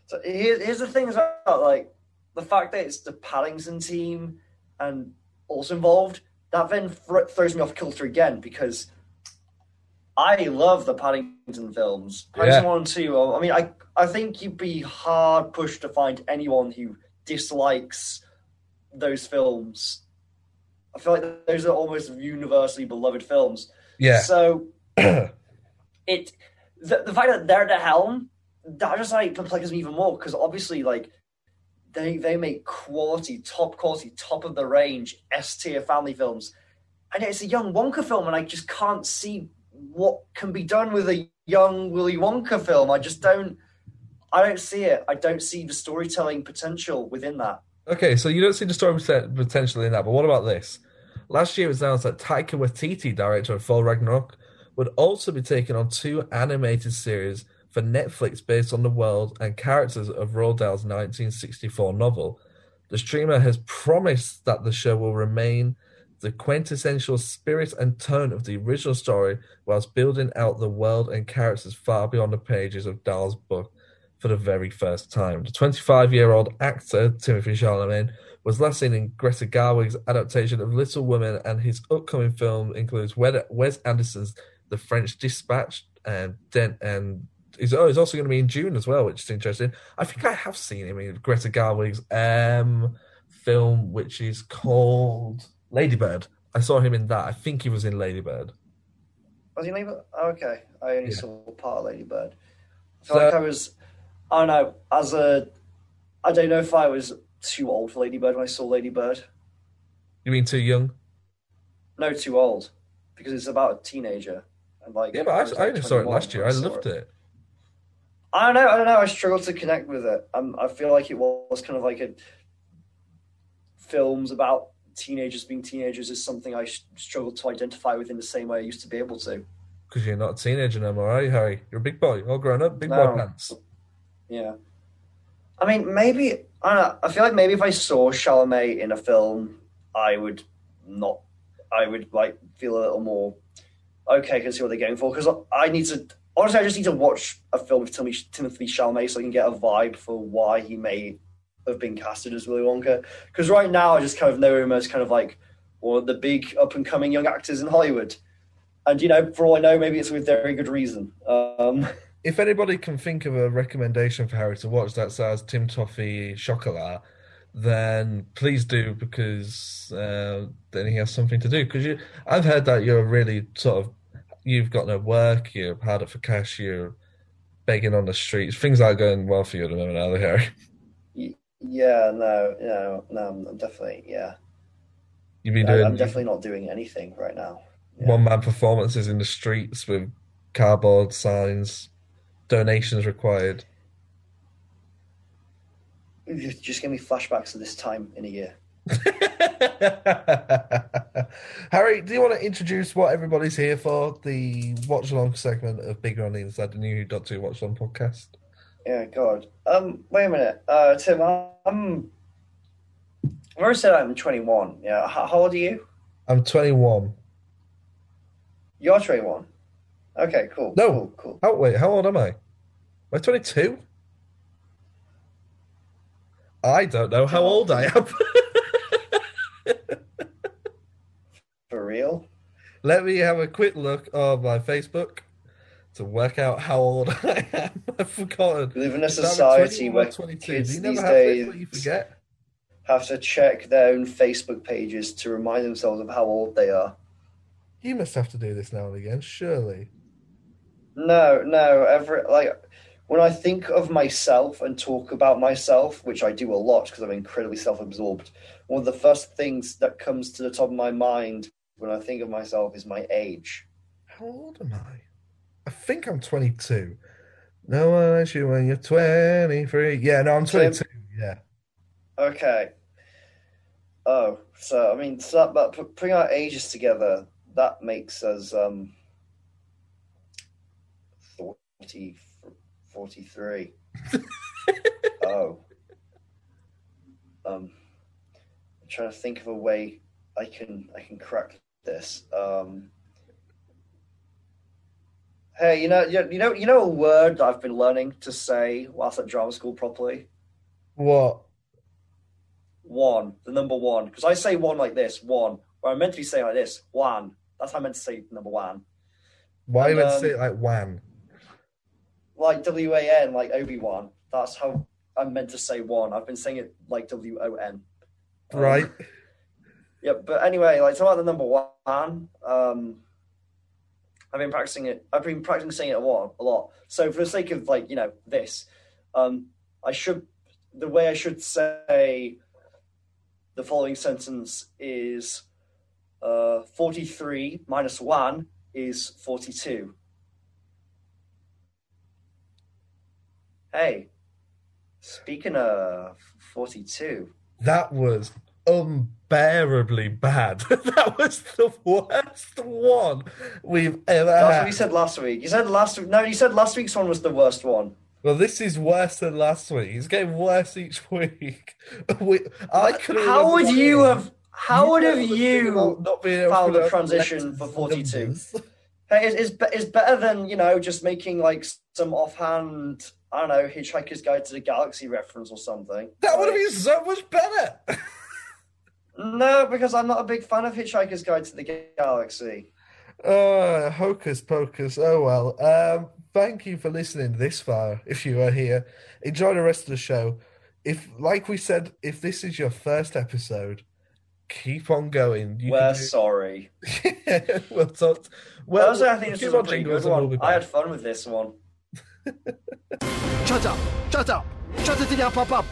So here's the thing about, like, the fact that it's the Paddington team and also involved, that then throws me off kilter again, because I love the Paddington films. Paddington 1 and 2, I mean, I think you'd be hard-pushed to find anyone who dislikes those films. I feel like those are almost universally beloved films. Yeah. So, the fact that they're at the helm, that just, like, perplexes me even more, because obviously, like, they make quality, top-of-the-range, S-tier family films. And yet it's a young Wonka film, and I just can't see what can be done with a young Willy Wonka film. I don't see it. I don't see the storytelling potential within that. Okay, so you don't see the story potential in that, but what about this? Last year it was announced that Taika Waititi, director of Thor Ragnarok, would also be taking on two animated series for Netflix based on the world and characters of Roald Dahl's 1964 novel. The streamer has promised that the show will remain the quintessential spirit and tone of the original story whilst building out the world and characters far beyond the pages of Dahl's book for the very first time. The 25-year-old actor, Timothée Chalamet, was last seen in Greta Gerwig's adaptation of Little Women, and his upcoming film includes Wes Anderson's The French Dispatch, and he's also going to be in June as well, which is interesting. I think I have seen him in Greta Gerwig's film, which is called Ladybird. I saw him in that. I think he was in Ladybird. Was he in Ladybird? Okay. I only saw part of Ladybird. I feel like I was... I don't know. I don't know if I was too old for Ladybird when I saw Ladybird. You mean too young? No, too old. Because it's about a teenager. And like, yeah, but I only saw it last year. I loved it. I don't know. I struggled to connect with it. I feel like it was kind of like a... films about teenagers being teenagers is something I struggle to identify with in the same way I used to be able to. Because you're not a teenager no more, are you, Harry? You're a big boy, all grown up, big boy pants. Yeah. I mean, maybe, I don't know, I feel like maybe if I saw Chalamet in a film, I would feel a little more, okay, I can see what they're going for. Because I just need to watch a film with Timothée Chalamet so I can get a vibe for why he may have been casted as Willy Wonka, because right now I just kind of know him as kind of like one of the big up and coming young actors in Hollywood, and you know, for all I know, maybe it's with very good reason. If anybody can think of a recommendation for Harry to watch that stars Tim Toffee Chocolat, then please do, because then he has something to do. Because I've heard that you're really sort of, you've got no work, you're hard up for cash, you're begging on the streets. Things aren't going well for you at the moment, are they, Harry? Yeah, no, I'm definitely, yeah. You've been doing... I'm definitely not doing anything right now. Yeah. One-man performances in the streets with cardboard signs, donations required. Just give me flashbacks of this time in a year. Harry, do you want to introduce what everybody's here for, the watch-along segment of Bigger on the Inside, the new Who.2 Watch Run podcast? Yeah, God. Wait a minute, Tim. I've already said I'm 21. Yeah, how old are you? I'm 21. You're 21. Okay, cool. No, cool. Oh wait, how old am I? Am I 22? I don't know how old I am. For real? Let me have a quick look on my Facebook to work out how old I am. I've forgotten. We live in a society where kids these days... You forget? have to check their own Facebook pages to remind themselves of how old they are. You must have to do this now and again, surely. No. When I think of myself and talk about myself, which I do a lot because I'm incredibly self-absorbed, one of the first things that comes to the top of my mind when I think of myself is my age. How old am I? I think I'm 22. No one likes you when you're 23. Yeah, no, I'm 22, yeah. Okay. Oh, so putting our ages together, that makes us 43. Oh. I'm trying to think of a way I can crack this. Hey, you know a word that I've been learning to say whilst at drama school properly? What? One, the number one. Because I say one like this, one. Where I meant to be saying like this, one. That's how I meant to say number one. Why and, you meant to say it like wan? Like WAN, like Obi-Wan. That's how I'm meant to say one. I've been saying it like WON. Right. Yeah, but anyway, like talking about the number one, I've been practicing saying it a lot. So for the sake of this, the way I should say the following sentence is 43 minus 1 is 42. Hey, speaking of 42. That was unbearably bad. That was the worst one we've ever had. That's what you said last week. You said last week's one was the worst one. Well, this is worse than last week. It's getting worse each week. How would you have found the transition for 42? Hey, it's better than just making some offhand, I don't know, Hitchhiker's Guide to the Galaxy reference or something. That would have been so much better. No, because I'm not a big fan of Hitchhiker's Guide to the Galaxy. Hocus pocus. Oh, well. Thank you for listening this far, if you are here. Enjoy the rest of the show. If, like we said, if this is your first episode, keep on going. Sorry. Yeah, we'll talk. Well, honestly, I think this is a pretty good one. We'll I had fun with this one. Shut up! Shut up! Shut it down, pop up!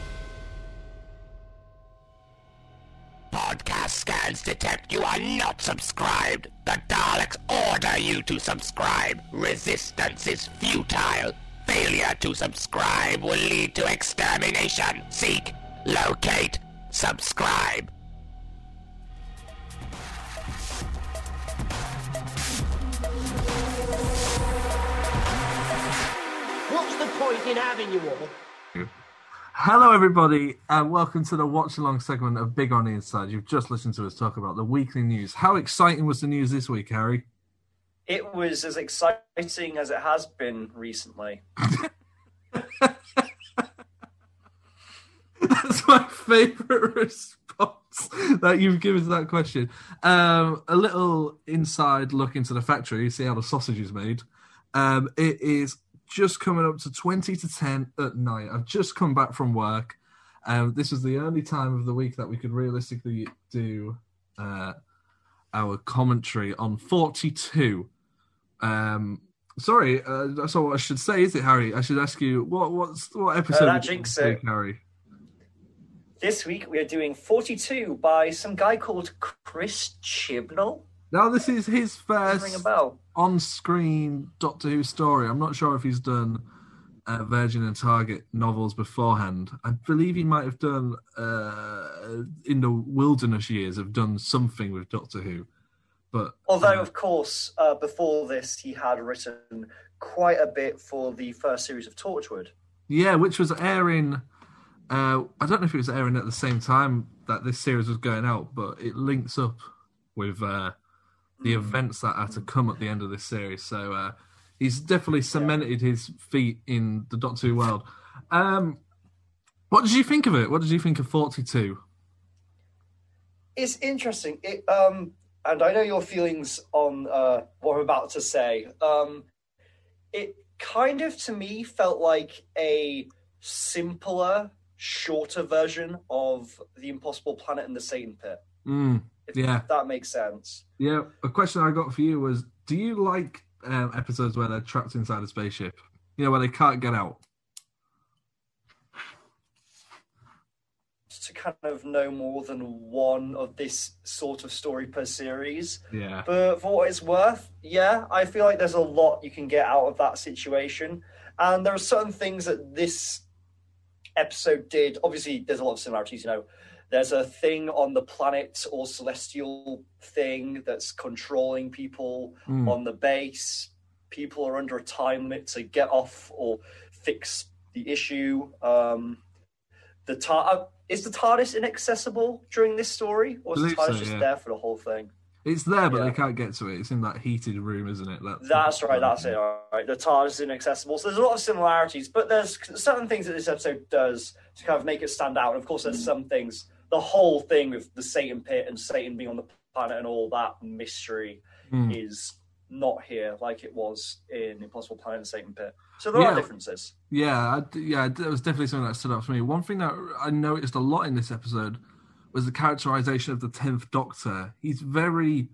Podcast scans detect you are not subscribed. The Daleks order you to subscribe. Resistance is futile. Failure to subscribe will lead to extermination. Seek, locate, subscribe. What's the point in having you all? Hello, everybody, and welcome to the watch-along segment of Big on the Inside. You've just listened to us talk about the weekly news. How exciting was the news this week, Harry? It was as exciting as it has been recently. That's my favourite response that you've given to that question. A little inside look into the factory, see how the sausage is made. It is just coming up to 20 to 10 at night. I've just come back from work. This was the only time of the week that we could realistically do our commentary on 42. Sorry, that's not what I should say, is it, Harry? I should ask you, what episode that jinx it. Harry? This week we are doing 42 by some guy called Chris Chibnall. Now, this is his first on-screen Doctor Who story. I'm not sure if he's done Virgin and Target novels beforehand. I believe he might have done, in the wilderness years, have done something with Doctor Who. But although, of course, before this, he had written quite a bit for the first series of Torchwood. Yeah, which was airing... I don't know if it was airing at the same time that this series was going out, but it links up with... the events that are to come at the end of this series. So he's definitely cemented his feet in the Doctor Who world. What did you think of it? What did you think of 42? It's interesting. And I know your feelings on what I'm about to say. It kind of, to me, felt like a simpler shorter version of The Impossible Planet and the Satan Pit. If that makes sense. Yeah. A question I got for you was, do you like episodes where they're trapped inside a spaceship? You know, where they can't get out? To kind of no more than one of this sort of story per series. Yeah. But for what it's worth, yeah, I feel like there's a lot you can get out of that situation. And there are certain things that this episode did. Obviously, there's a lot of similarities, you know. There's a thing on the planet or celestial thing that's controlling people on the base. People are under a time limit to get off or fix the issue. Is the TARDIS inaccessible during this story? Or is the TARDIS just there for the whole thing? It's there, but they can't get to it. It's in that heated room, isn't it? That's right, that's it. All right. The TARDIS is inaccessible. So there's a lot of similarities, but there's certain things that this episode does to kind of make it stand out. And of course, there's some things, the whole thing with the Satan pit and Satan being on the planet and all that mystery is not here like it was in Impossible Planet and Satan Pit. So there are differences. Yeah, that was definitely something that stood out for me. One thing that I noticed a lot in this episode was the characterisation of the 10th Doctor. He's very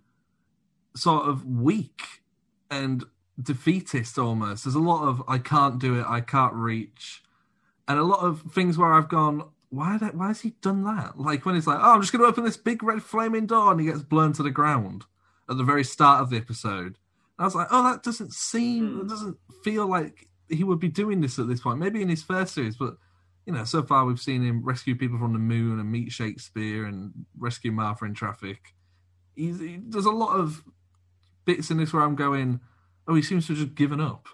sort of weak and defeatist almost. There's a lot of, I can't do it, I can't reach. And a lot of things where I've gone, why has he done that? Like when he's like, oh, I'm just going to open this big red flaming door and he gets blown to the ground at the very start of the episode. I was like, oh, that doesn't feel like he would be doing this at this point. Maybe in his first series, but, you know, so far we've seen him rescue people from the moon and meet Shakespeare and rescue Martha in traffic. There's a lot of bits in this where I'm going, oh, he seems to have just given up.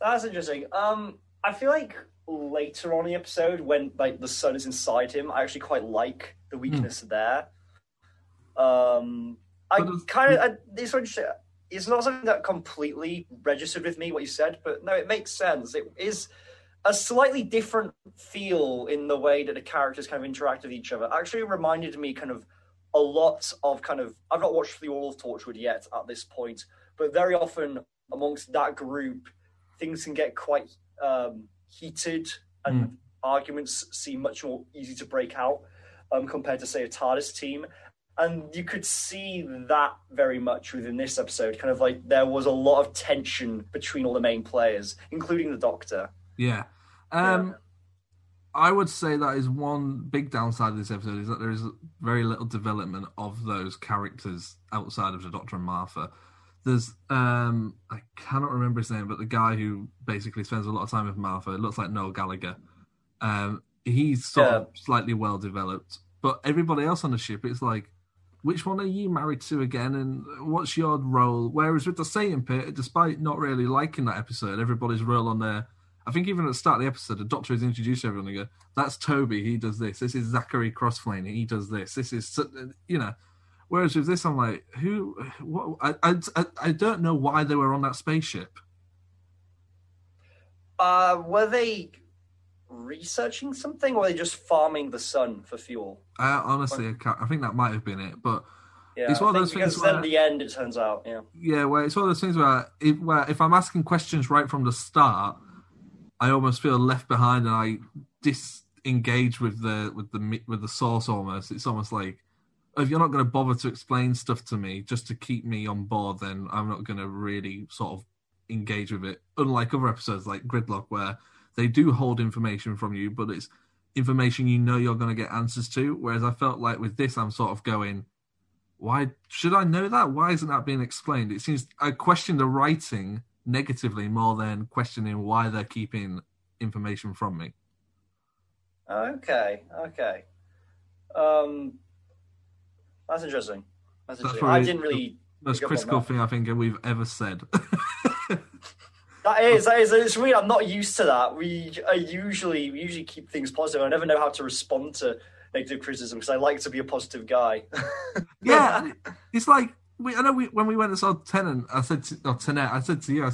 That's interesting. I feel like later on in the episode when, like, the sun is inside him, I actually quite like the weakness there. It's not something that completely registered with me, what you said, but no, it makes sense. It is a slightly different feel in the way that the characters kind of interact with each other. Actually reminded me kind of a lot of kind of, I've not watched The Wall of Torchwood yet at this point, but very often amongst that group, things can get quite heated and arguments seem much more easy to break out compared to, say, a TARDIS team. And you could see that very much within this episode. Kind of like there was a lot of tension between all the main players, including the Doctor. Yeah. I would say that is one big downside of this episode is that there is very little development of those characters outside of the Doctor and Martha. There's, I cannot remember his name, but the guy who basically spends a lot of time with Martha, it looks like Noel Gallagher. He's sort of slightly well-developed. But everybody else on the ship, it's like, which one are you married to again, and what's your role? Whereas with the Satan Pit, despite not really liking that episode, everybody's role on there. I think even at the start of the episode, the Doctor has introduced everyone and go, that's Toby, he does this. This is Zachary Crossflane, he does this. This is, you know. Whereas with this, I'm like, who? What? I don't know why they were on that spaceship. Were they researching something, or were they just farming the sun for fuel? Honestly, I think that might have been it, but it's one of those things where, at the end, it turns out, where it's one of those things where if I'm asking questions right from the start, I almost feel left behind and I disengage with the source almost. It's almost like, if you're not going to bother to explain stuff to me just to keep me on board, then I'm not going to really sort of engage with it. Unlike other episodes like Gridlock, where they do hold information from you, but it's information you know you're going to get answers to. Whereas I felt like with this, I'm sort of going, why should I know that? Why isn't that being explained? It seems I question the writing negatively more than questioning why they're keeping information from me. Okay. That's interesting. I didn't really... That's the most critical thing I think we've ever said. That is. It's weird. I'm not used to that. We usually keep things positive. I never know how to respond to negative criticism because I like to be a positive guy. Yeah, it's like when we went and saw Tenet, I said to you,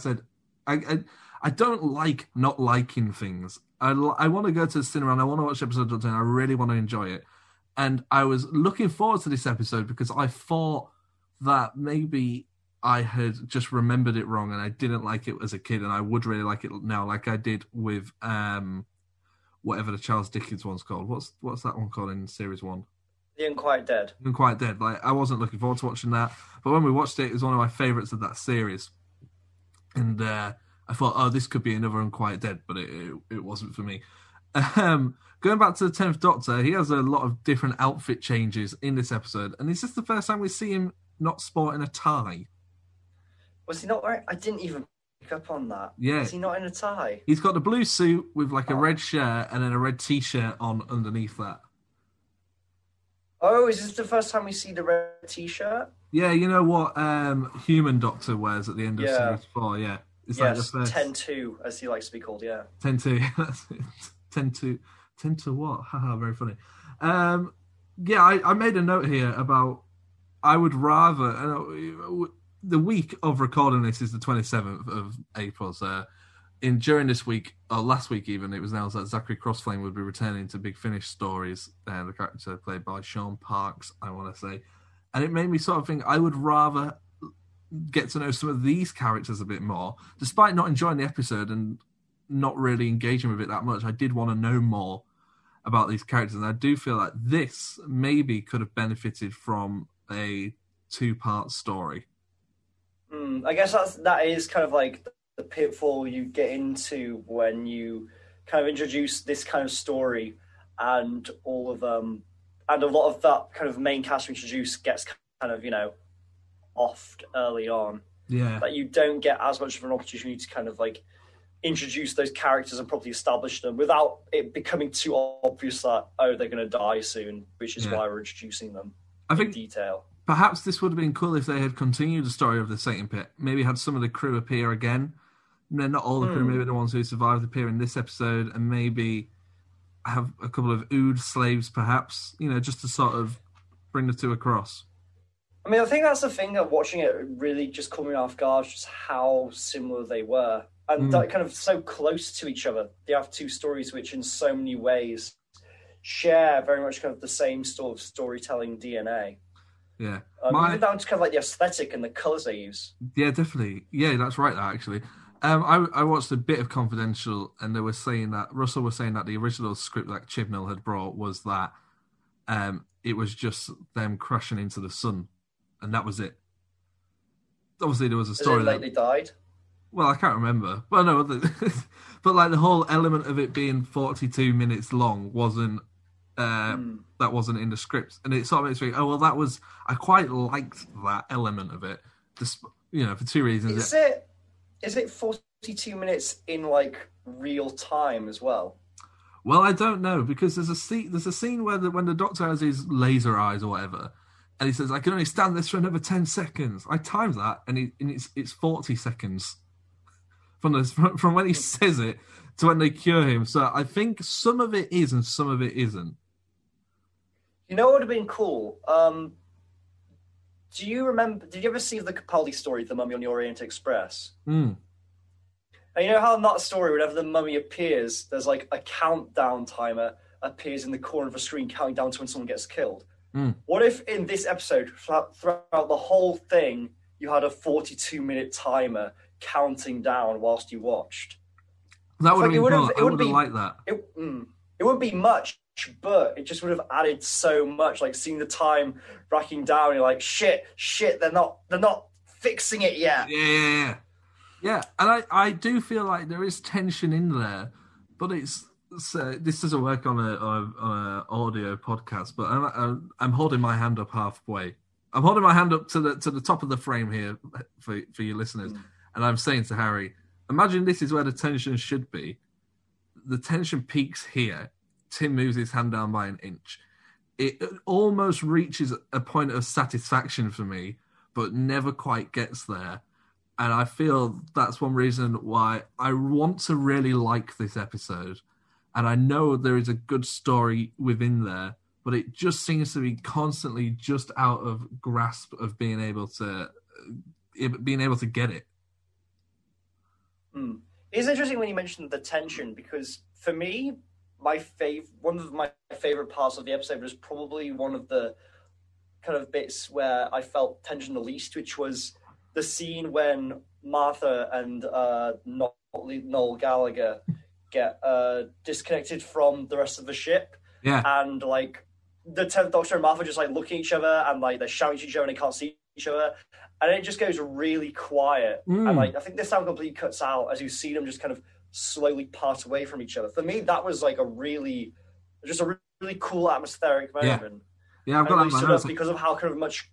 I don't like not liking things. I want to go to the cinema and I want to watch episode 10. I really want to enjoy it, and I was looking forward to this episode because I thought that maybe I had just remembered it wrong and I didn't like it as a kid and I would really like it now, like I did with whatever the Charles Dickens one's called. What's that one called in series one? The Unquiet Dead. The Unquiet Dead. Like, I wasn't looking forward to watching that, but when we watched it, it was one of my favourites of that series. And I thought, oh, this could be another Unquiet Dead, but it wasn't for me. Going back to the 10th Doctor, he has a lot of different outfit changes in this episode, and is this the first time we see him not sporting a tie? Was he not wearing... I didn't even pick up on that. Yeah. Is he not in a tie? He's got the blue suit with like a red shirt and then a red T-shirt on underneath that. Oh, is this the first time we see the red T-shirt? Yeah, you know what Human Doctor wears at the end of Series 4, yeah. Is that the first? 10-2, as he likes to be called, yeah. 10-2, that's it. 10 to what? Haha, very funny. I made a note here about I would rather... the week of recording this is the 27th of April, so during this week, or last week even, it was announced that Zachary Crossflame would be returning to Big Finish Stories, the character played by Sean Parks, I want to say. And it made me sort of think I would rather get to know some of these characters a bit more. Despite not enjoying the episode and not really engaging with it that much, I did want to know more about these characters. And I do feel like this maybe could have benefited from a two-part story. I guess that is kind of like the pitfall you get into when you kind of introduce this kind of story, and all of and a lot of that kind of main cast we introduce gets kind of, you know, offed early on. Yeah, that you don't get as much of an opportunity to kind of like introduce those characters and properly establish them without it becoming too obvious that they're going to die soon, which is why we're introducing them in detail. Perhaps this would have been cool if they had continued the story of the Satan Pit. Maybe had some of the crew appear again. Not all the crew, maybe the ones who survived appear in this episode, and maybe have a couple of Ood slaves, perhaps, just to sort of bring the two across. I mean, I think that's the thing of watching it really just caught me off guard, just how similar they were. And they're kind of so close to each other. They have two stories which in so many ways share very much kind of the same sort of storytelling DNA. Yeah, even down to kind of like the aesthetic and the colours they use. Yeah, definitely. Yeah, that's right. That actually, I watched a bit of Confidential, and they were saying that Russell was saying that the original script that Chibnall had brought was that it was just them crashing into the sun, and that was it. Obviously, there was a story. Is it like they died? Well, I can't remember. Well, no, but like the whole element of it being 42 minutes long wasn't. That wasn't in the script, and it sort of makes me I quite liked that element of it, for two reasons. Is it 42 minutes in like real time as well? Well, I don't know, because there's a scene where when the Doctor has his laser eyes or whatever, and he says, "I can only stand this for another 10 seconds." I timed that, and it's 40 seconds from when he says it to when they cure him. So I think some of it is and some of it isn't. You know what would have been cool? Do you remember? Did you ever see the Capaldi story, The Mummy on the Orient Express? And you know how in that story, whenever the mummy appears, there's like a countdown timer appears in the corner of a screen counting down to when someone gets killed. What if in this episode, throughout the whole thing, you had a 42-minute timer counting down whilst you watched? That would have been cool. I would have liked that. It wouldn't be much, but it just would have added so much, like seeing the time racking down, you're like, shit, they're not fixing it yet. Yeah. And I do feel like there is tension in there, but this doesn't work on an audio podcast, but I'm holding my hand up halfway. I'm holding my hand up to the top of the frame here for your listeners, and I'm saying to Harry, imagine this is where the tension should be. The tension peaks here. Tim moves his hand down by an inch. It almost reaches a point of satisfaction for me, but never quite gets there. And I feel that's one reason why I want to really like this episode. And I know there is a good story within there, but it just seems to be constantly just out of grasp of being able to get it. It's interesting when you mentioned the tension, because for me, one of my favourite parts of the episode was probably one of the kind of bits where I felt tension the least, which was the scene when Martha and Noel Gallagher get disconnected from the rest of the ship. Yeah. And like the 10th Doctor and Martha just like looking at each other and like they're shouting to each other and they can't see each other. And it just goes really quiet. Mm. And like I think the sound completely cuts out as you see them just kind of slowly part away from each other. For me, that was like a really cool atmospheric moment. Yeah, I've got that one. Because of how kind of much,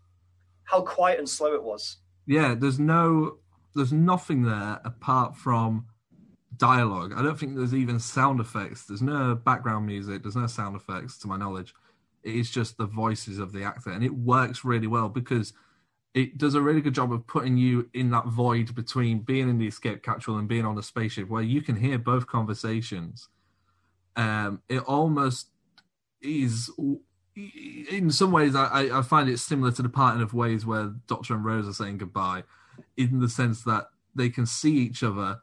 how quiet and slow it was. Yeah, there's nothing there apart from dialogue. I don't think there's even sound effects. There's no background music. There's no sound effects, to my knowledge. It is just the voices of the actor, and it works really well because it does a really good job of putting you in that void between being in the escape capsule and being on a spaceship, where you can hear both conversations. It almost is, in some ways, I find it similar to the parting of ways where Doctor and Rose are saying goodbye, in the sense that they can see each other,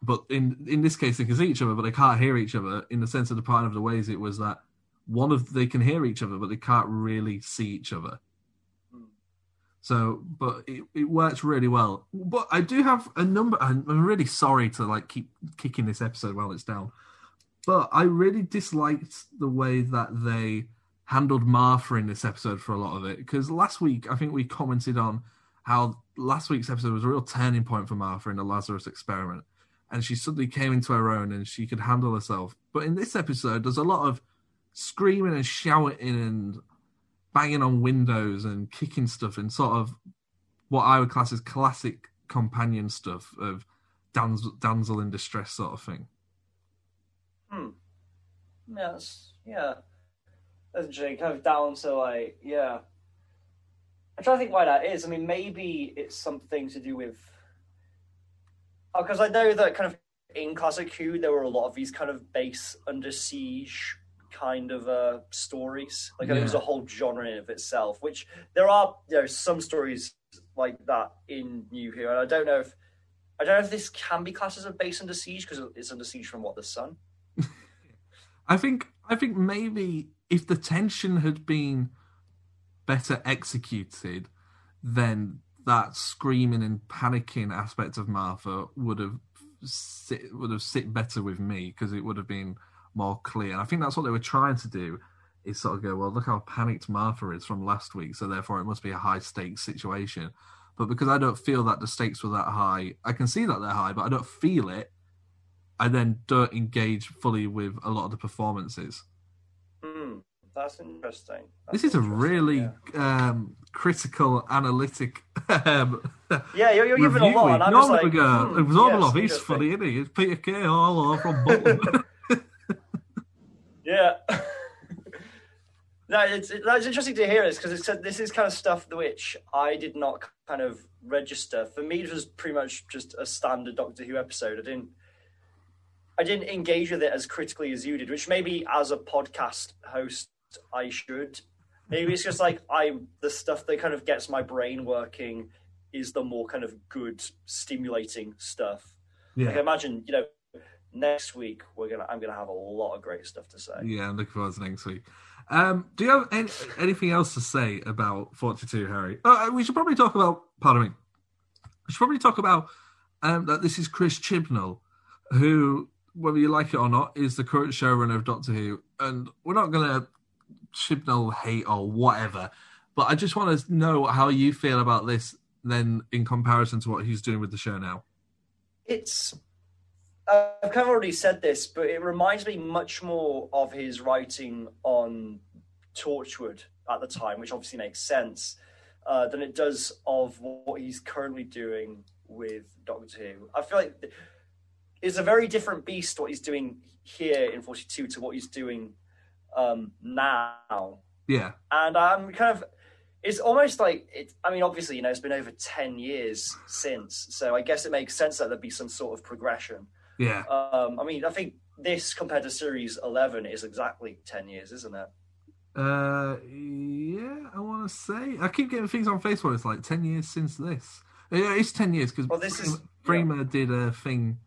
but in this case they can see each other, but they can't hear each other. In the sense of the parting of the ways, it was that they can hear each other, but they can't really see each other. So, but it works really well. But I do have a number. I'm really sorry to like keep kicking this episode while it's down, but I really disliked the way that they handled Martha in this episode for a lot of it. Because last week, I think we commented on how last week's episode was a real turning point for Martha in the Lazarus experiment. And she suddenly came into her own and she could handle herself. But in this episode, there's a lot of screaming and shouting and banging on windows and kicking stuff and sort of what I would class as classic companion stuff of damsel in distress sort of thing. Hmm. Yes. Yeah. That's interesting. Kind of down to like, yeah. I'm trying to think why that is. I mean, maybe it's something to do with... Because I know that kind of in Classic Who, there were a lot of these kind of base under siege kind of stories. Like, yeah. It was a whole genre in of itself, which there are, you know, some stories like that in New Who, and I don't know if this can be classed as a base under siege because it's under siege from what, the sun? I think maybe if the tension had been better executed, then that screaming and panicking aspect of Martha would have sit better with me because it would have been more clear. And I think that's what they were trying to do, is sort of go, well, look how panicked Martha is from last week, so therefore it must be a high-stakes situation. But because I don't feel that the stakes were that high, I can see that they're high, but I don't feel it, I then don't engage fully with a lot of the performances. Mm, that's interesting. This is interesting, really critical, analytic yeah, you're giving a lot. And I'm just like, it was Orlov, he's funny, isn't he? It's Peter Kay all over from Bolton. Yeah. That's interesting to hear this, because this is kind of stuff which I did not kind of register. For me, it was pretty much just a standard Doctor Who episode. I didn't engage with it as critically as you did, which maybe as a podcast host I should. Maybe it's just like the stuff that kind of gets my brain working is the more kind of good, stimulating stuff. Yeah. Like I imagine, you know, next week I'm gonna have a lot of great stuff to say. Yeah, I'm looking forward to next week. Do you have anything else to say about 42, Harry? We should probably talk about. Pardon me. We should probably talk about that. This is Chris Chibnall, who, whether you like it or not, is the current showrunner of Doctor Who, and we're not gonna Chibnall hate or whatever. But I just want to know how you feel about this, then in comparison to what he's doing with the show now. It's. I've kind of already said this, but it reminds me much more of his writing on Torchwood at the time, which obviously makes sense, than it does of what he's currently doing with Doctor Who. I feel like it's a very different beast what he's doing here in 42 to what he's doing now. Yeah. And I'm kind of... It's almost like... I mean, obviously, you know, it's been over 10 years since, so I guess it makes sense that there'd be some sort of progression. Yeah. I mean, I think this compared to Series 11 is exactly 10 years, isn't it? Yeah, I want to say. I keep getting things on Facebook. It's like 10 years since this. Yeah, it's 10 years because Freema did a thing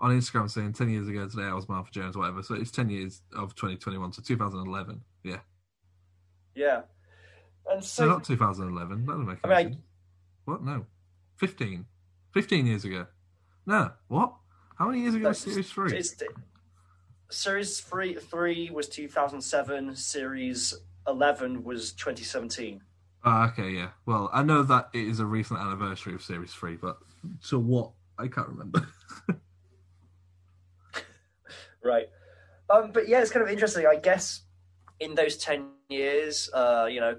on Instagram saying 10 years ago today I was Martha Jones, whatever. So it's 10 years of 2021 to 2011. Yeah. Yeah. And so not 2011. That doesn't make sense. What? No. 15 years ago. No. What? How many years ago was Series 3? Series 3 was 2007. Series 11 was 2017. Okay, yeah. Well, I know that it is a recent anniversary of Series 3, but so what? I can't remember. Right. But yeah, it's kind of interesting. I guess in those 10 years,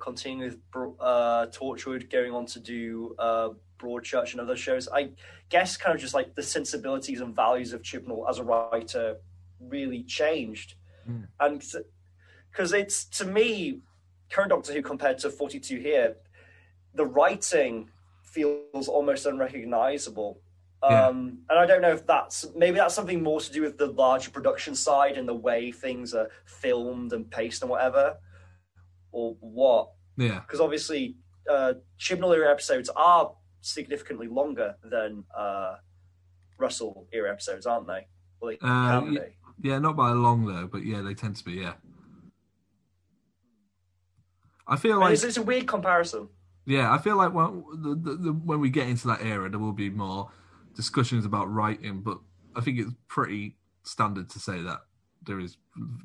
continuing with Torchwood, going on to do Broadchurch and other shows, I guess kind of just like the sensibilities and values of Chibnall as a writer really changed. Mm. And because it's, to me, current Doctor Who compared to 42 here, the writing feels almost unrecognisable. Yeah. And I don't know if that's something more to do with the larger production side and the way things are filmed and paced and whatever, or what. Yeah. Because obviously, Chibnall era episodes are significantly longer than Russell era episodes, aren't they? Well, they can be. Yeah, not by long though, but yeah, they tend to be. Yeah. I feel like it's a weird comparison. Yeah, I feel like when we get into that era, there will be more discussions about writing, but I think it's pretty standard to say that there is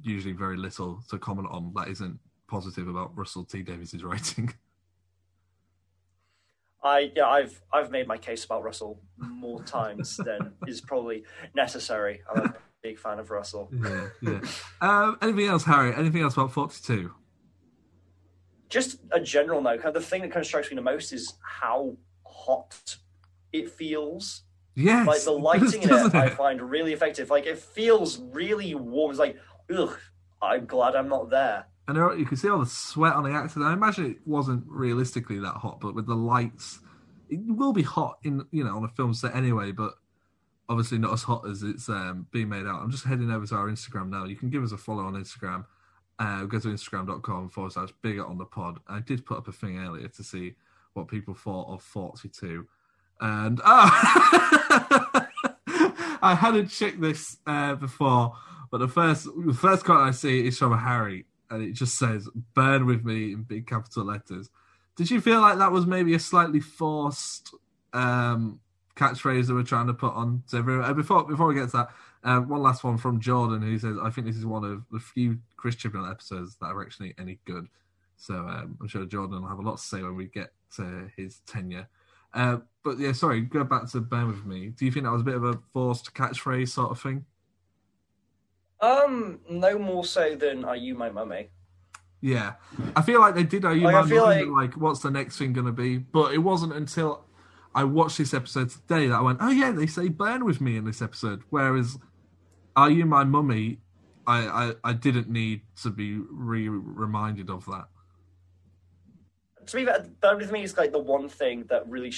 usually very little to comment on that isn't positive about Russell T. Davies's writing. I've made my case about Russell more times than is probably necessary. I'm a big fan of Russell. Yeah. Anything else, Harry? Anything else about 42? Just a general note. Kind of the thing that kind of strikes me the most is how hot it feels. Yes. Like the lighting in it, I find really effective. Like it feels really warm. It's like, ugh, I'm glad I'm not there. And you can see all the sweat on the actors. I imagine it wasn't realistically that hot, but with the lights, it will be hot in on a film set anyway. But obviously not as hot as it's being made out. I'm just heading over to our Instagram now. You can give us a follow on Instagram. Go to instagram.com/bigger on the pod. I did put up a thing earlier to see what people thought of 42. And I hadn't checked this before, but the first quote I see is from Harry, and it just says "burn with me" in big capital letters. Did you feel like that was maybe a slightly forced catchphrase that we're trying to put on to everyone? Before we get to that, one last one from Jordan, who says, "I think this is one of the few Chris Chibnall episodes that are actually any good." So I'm sure Jordan will have a lot to say when we get to his tenure. But yeah, sorry, go back to "Burn With Me." Do you think that was a bit of a forced catchphrase sort of thing? No more so than "Are you my mummy?" Yeah, I feel like they did "Are you my mummy?" Like, what's the next thing going to be? But it wasn't until I watched this episode today that I went, oh yeah, they say "burn with me" in this episode. Whereas "Are you my mummy?" I didn't need to be reminded of that. To me, "Burn With Me" is like the one thing that really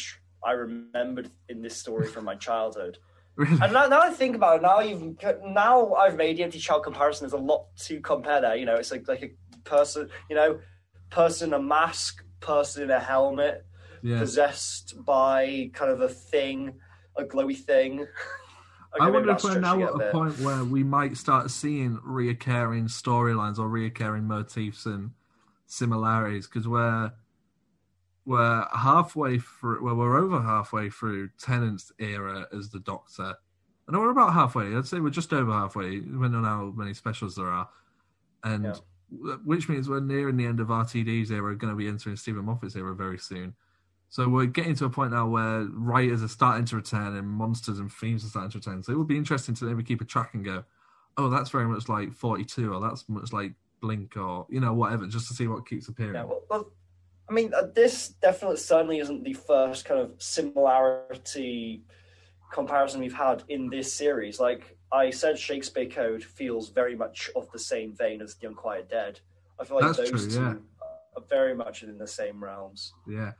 I remembered in this story from my childhood. Really? And now I think about it, now I've made the empty child comparison. There's a lot to compare there. It's like a person, person in a mask, person in a helmet, possessed by kind of a thing, a glowy thing. I wonder if we're now at a point where we might start seeing reoccurring storylines or reoccurring motifs and similarities, because we're over halfway through Tennant's era as the Doctor. And we're about halfway. I'd say we're just over halfway, depending on how many specials there are. And which means we're nearing the end of RTD's era, going to be entering Stephen Moffat's era very soon. So we're getting to a point now where writers are starting to return and monsters and themes are starting to return. So it would be interesting to maybe keep a track and go, oh, that's very much like 42, or that's much like Blink, or whatever, just to see what keeps appearing. Yeah, this definitely certainly isn't the first kind of similarity comparison we've had in this series. Like I said, Shakespeare Code feels very much of the same vein as The Unquiet Dead. I feel like those two are very much in the same realms. Yeah.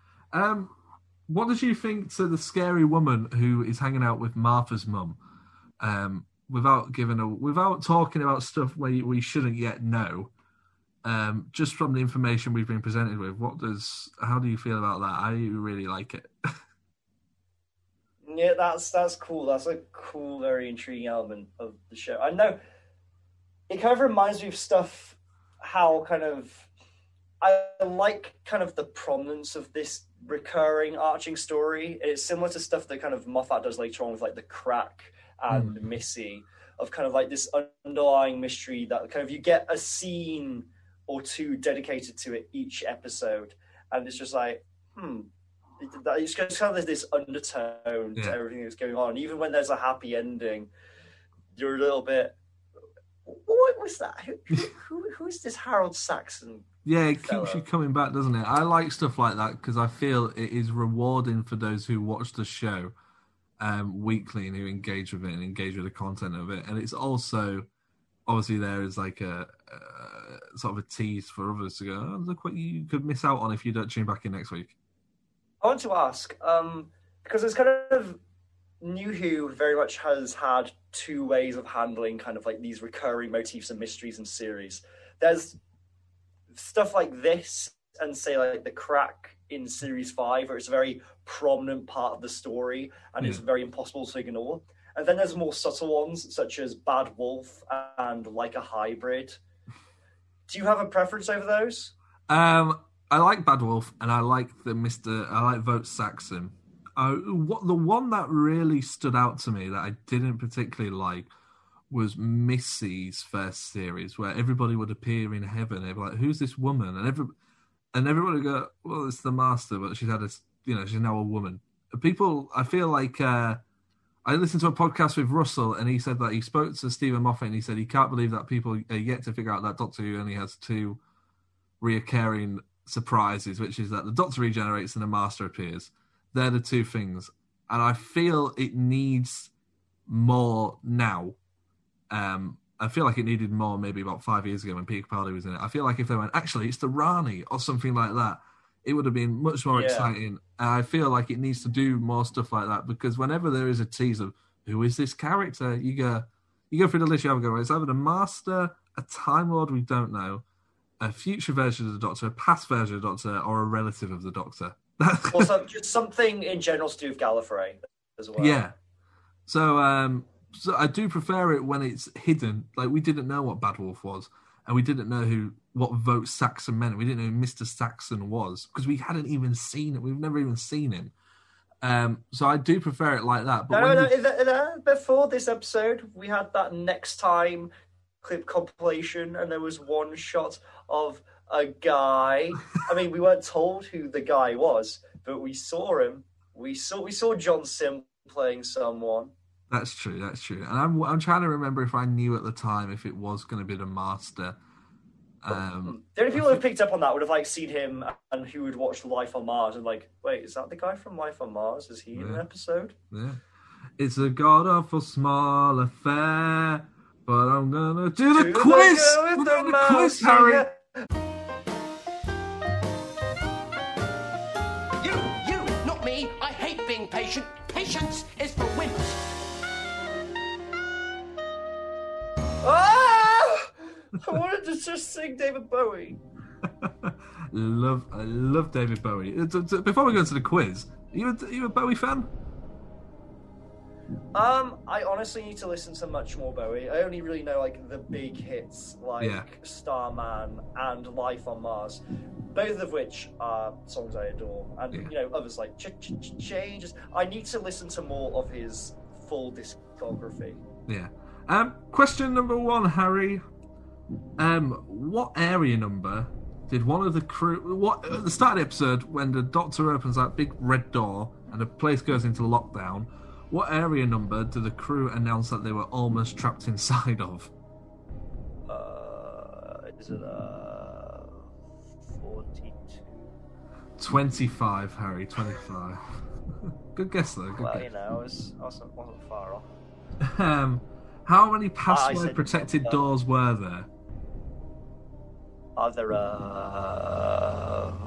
What did you think to the scary woman who is hanging out with Martha's mum? Without talking about stuff we shouldn't yet know, just from the information we've been presented with, how do you feel about that? I really like it. Yeah, that's cool. That's a cool, very intriguing element of the show. I know it kind of reminds me of stuff. I like kind of the prominence of this recurring arching story. It's similar to stuff that kind of Moffat does later on with like The Crack and Missy, of kind of like this underlying mystery that kind of you get a scene or two dedicated to it each episode, and it's just like, it's just kind of this undertone to everything that's going on. Even when there's a happy ending, you're a little bit, what was that? Who is this Harold Saxon? Yeah, it keeps you coming back, doesn't it? I like stuff like that because I feel it is rewarding for those who watch the show weekly and who engage with it and engage with the content of it. And it's also, obviously, there is like a sort of a tease for others to go, oh, look what you could miss out on if you don't tune back in next week. I want to ask, because it's kind of New Who very much has had two ways of handling kind of like these recurring motifs and mysteries and series. There's stuff like this and say like the crack in series 5 where it's a very prominent part of the story and it's very impossible to ignore, and then there's more subtle ones such as Bad Wolf and Like a Hybrid. Do you have a preference over those? I like Bad Wolf and I like Vote Saxon. The one that really stood out to me that I didn't particularly like was Missy's first series, where everybody would appear in heaven. They'd be like, "Who's this woman?" And everybody would go, "Well, it's the Master, but she's had a, you know, she's now a woman." People, I feel like I listened to a podcast with Russell, and he said that he spoke to Stephen Moffat, and he said he can't believe that people are yet to figure out that Doctor Who only has two reoccurring surprises, which is that the Doctor regenerates and the Master appears. They're the two things, and I feel it needs more now. I feel like it needed more maybe about 5 years ago when Peter Capaldi was in it. I feel like if they went, actually, it's the Rani or something like that, it would have been much more exciting. And I feel like it needs to do more stuff like that, because whenever there is a tease of who is this character, you go through the list, you have a go, it's either the Master, a Time Lord we don't know, a future version of the Doctor, a past version of the Doctor, or a relative of the Doctor. Also, just something in general to do with Gallifrey as well. Yeah. So I do prefer it when it's hidden. Like, we didn't know what Bad Wolf was, and we didn't know what Vote Saxon meant. We didn't know who Mr. Saxon was because we hadn't even seen it. We've never even seen him. So I do prefer it like that. But before this episode, we had that Next Time clip compilation, and there was one shot of a guy. I mean, we weren't told who the guy was, but we saw him. We saw John Sim playing someone. That's true. And I'm trying to remember if I knew at the time if it was going to be the Master. The only people who picked up on that would have like seen him and who would watch Life on Mars and like, wait, is that the guy from Life on Mars? Is he in an episode? Yeah. It's a god awful small affair, but I'm gonna do the quiz. We're doing the quiz, Harry. You, not me. I hate being patient. Patience is for wimps. Ah! I wanted to just sing David Bowie. I love David Bowie. Before we go into the quiz, are you a Bowie fan? I honestly need to listen to much more Bowie. I only really know like the big hits, like Starman and Life on Mars, both of which are songs I adore, and you know others like Changes. I need to listen to more of his full discography. Yeah. Question number one, Harry. What area number did one of the crew... at the start of the episode, when the Doctor opens that big red door and the place goes into lockdown, what area number did the crew announce that they were almost trapped inside of? Is it 42? 25, Harry, 25. Good guess, though. Good guess. You know, I wasn't far off. How many password-protected doors were there? Are there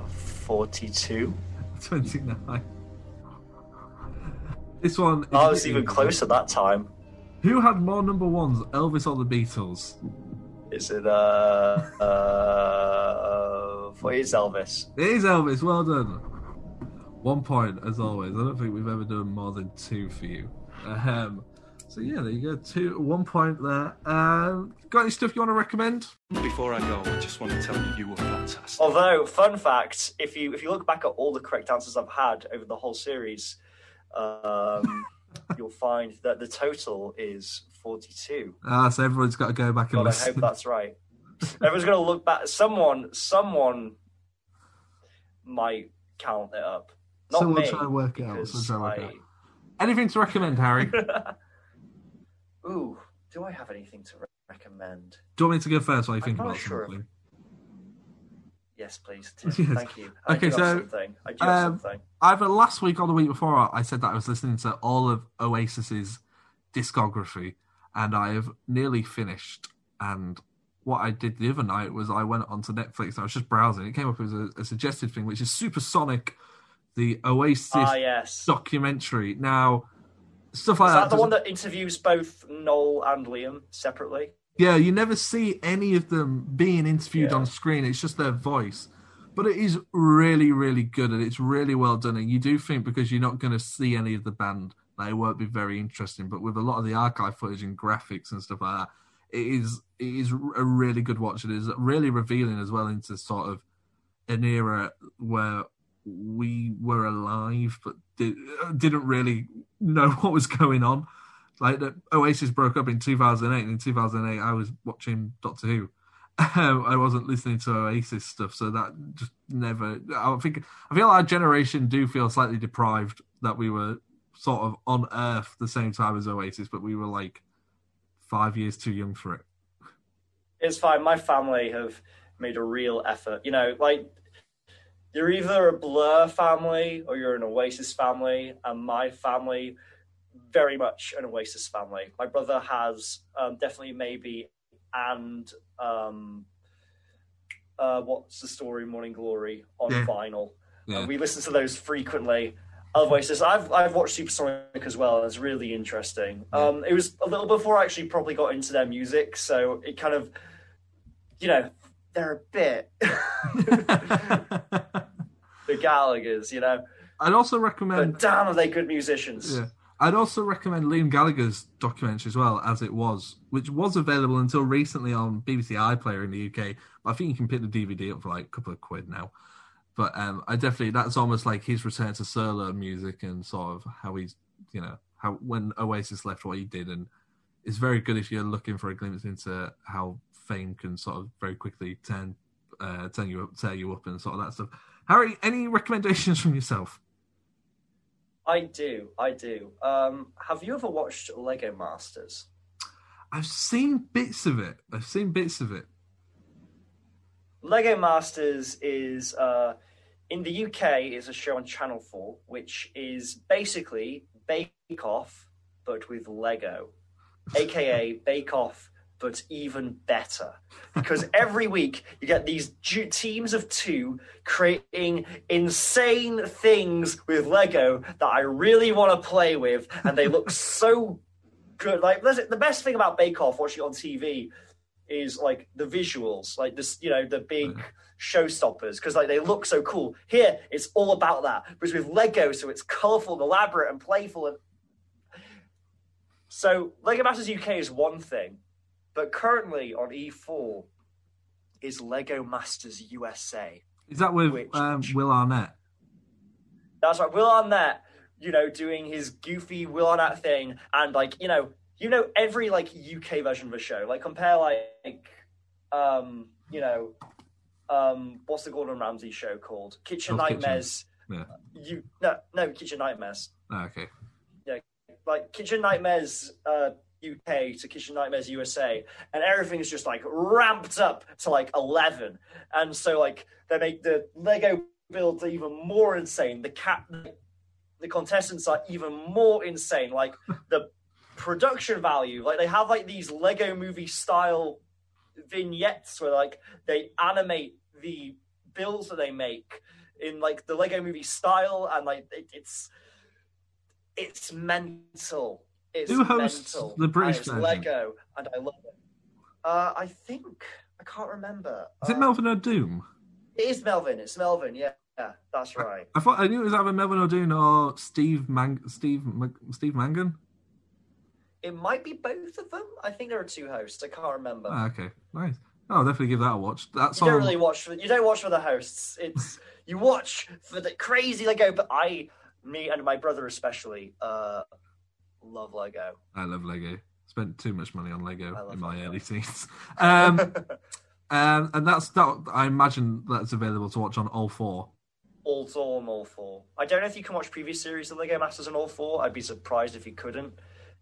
42? 29. This one... I was even closer that time. Who had more number ones, Elvis or the Beatles? Is it... it is Elvis. It is Elvis, well done. 1 point, as always. I don't think we've ever done more than two for you. So yeah, there you go. 1 point there. Got any stuff you want to recommend? Before I go, I just want to tell you were fantastic. Although, fun fact, if you look back at all the correct answers I've had over the whole series, you'll find that the total is 42. So everyone's got to go back and listen. I hope that's right. Everyone's going to look back. Someone might count it up. Not someone me, try to work it out. Anything to recommend, Harry? Ooh, do I have anything to recommend? Do you want me to go first while you think about something? Yes, please. Tim. Yes. Thank you. I do have something. Either last week or the week before, I said that I was listening to all of Oasis's discography, and I have nearly finished. And what I did the other night was I went onto Netflix and I was just browsing. It came up as a suggested thing, which is Supersonic, the Oasis documentary. Now, stuff like that. Is that the one that interviews both Noel and Liam separately? Yeah, you never see any of them being interviewed on screen. It's just their voice. But it is really, really good, and it's really well done. And you do think, because you're not going to see any of the band, they won't be very interesting. But with a lot of the archive footage and graphics and stuff like that, it is a really good watch. It is really revealing as well into sort of an era where we were alive but didn't really know what was going on. Like, the Oasis broke up in 2008, and in 2008 I was watching Doctor Who. I wasn't listening to Oasis stuff, so that just never... I feel our generation do feel slightly deprived that we were sort of on Earth the same time as Oasis, but we were, 5 years too young for it. It's fine. My family have made a real effort. You're either a Blur family or you're an Oasis family, and my family... very much an Oasis family. My brother has definitely maybe and What's the Story, Morning Glory on vinyl. Yeah. We listen to those frequently. Oasis. I've watched Supersonic as well. It's really interesting. Yeah. It was a little before I actually probably got into their music, so it kind of, they're a bit the Gallaghers, I'd also recommend. But damn, are they good musicians? Yeah. I'd also recommend Liam Gallagher's documentary as well, As It Was, which was available until recently on BBC iPlayer in the UK. But I think you can pick the DVD up for a couple of quid now. But that's almost like his return to solo music and sort of how he's, when Oasis left, what he did. And it's very good if you're looking for a glimpse into how fame can sort of very quickly tear you up and sort of that stuff. Harry, any recommendations from yourself? I do. Have you ever watched Lego Masters? I've seen bits of it. Lego Masters is, in the UK, is a show on Channel 4, which is basically Bake Off, but with Lego, a.k.a. Bake Off, but even better. Because every week you get these teams of two creating insane things with Lego that I really want to play with, and they look so good. The best thing about Bake Off, watching it on TV, is the visuals, the big showstoppers, because they look so cool. Here, it's all about that, but it's with Lego, so it's colourful and elaborate and playful. And so Lego Masters UK is one thing, but currently on E4 is Lego Masters USA. Is that with Will Arnett? That's right. Will Arnett, doing his goofy Will Arnett thing. And, every, UK version of a show. Compare, what's the Gordon Ramsay show called? Kitchen Nightmares. Kitchen. Yeah. No, Kitchen Nightmares. Oh, okay. Yeah, Kitchen Nightmares... UK to Kitchen Nightmares USA, and everything is just ramped up to 11, and so they make the Lego builds even more insane. The contestants are even more insane. The production value, they have these Lego movie style vignettes where they animate the builds that they make in the Lego movie style, and it's mental. It's Who hosts mental. The British version? Lego, and I love it. I think I can't remember. Is it Melvin O'Doom? It is Melvin. It's Melvin. Yeah, that's right. I thought I knew it was either Melvin O'Doom or Steve Mangan. It might be both of them. I think there are two hosts. I can't remember. Okay, nice. I'll definitely give that a watch. That's you don't watch for the hosts. It's you watch for the crazy Lego. But me and my brother especially. Love Lego. I love Lego. Spent too much money on Lego in my early teens. And that's that. I imagine that's available to watch on all four. All four. I don't know if you can watch previous series of Lego Masters on all four. I'd be surprised if you couldn't.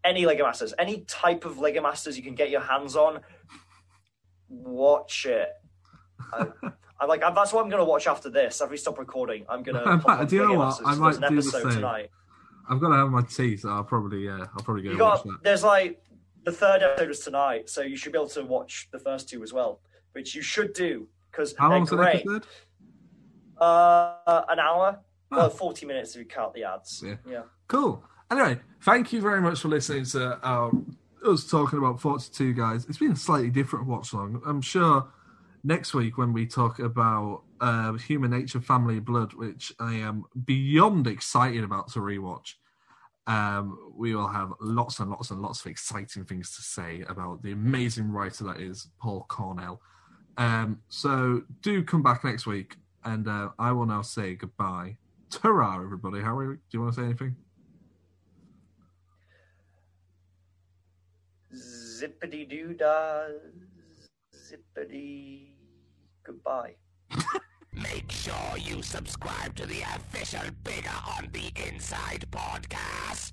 Any Lego Masters, any type of Lego Masters you can get your hands on, watch it. That's what I'm going to watch after this. After we stop recording, I'm going to. Do you know what? I might do the same. Tonight. I've got to have my tea, so I'll probably go. Watch that. There's the third episode was tonight, so you should be able to watch the first two as well, which you should do because how long is an episode? An hour, 40 minutes if you count the ads. Yeah. Cool. Anyway, thank you very much for listening to us talking about 42 guys. It's been a slightly different watch along. I'm sure next week when we talk about Human Nature, Family Blood, which I am beyond excited about to rewatch, we will have lots and lots and lots of exciting things to say about the amazing writer that is Paul Cornell. So do come back next week, and I will now say goodbye. Ta-ra, everybody. Harry, do you want to say anything? Zippity doo dah, zippity goodbye. Make sure you subscribe to the official Bigger on the Inside podcast.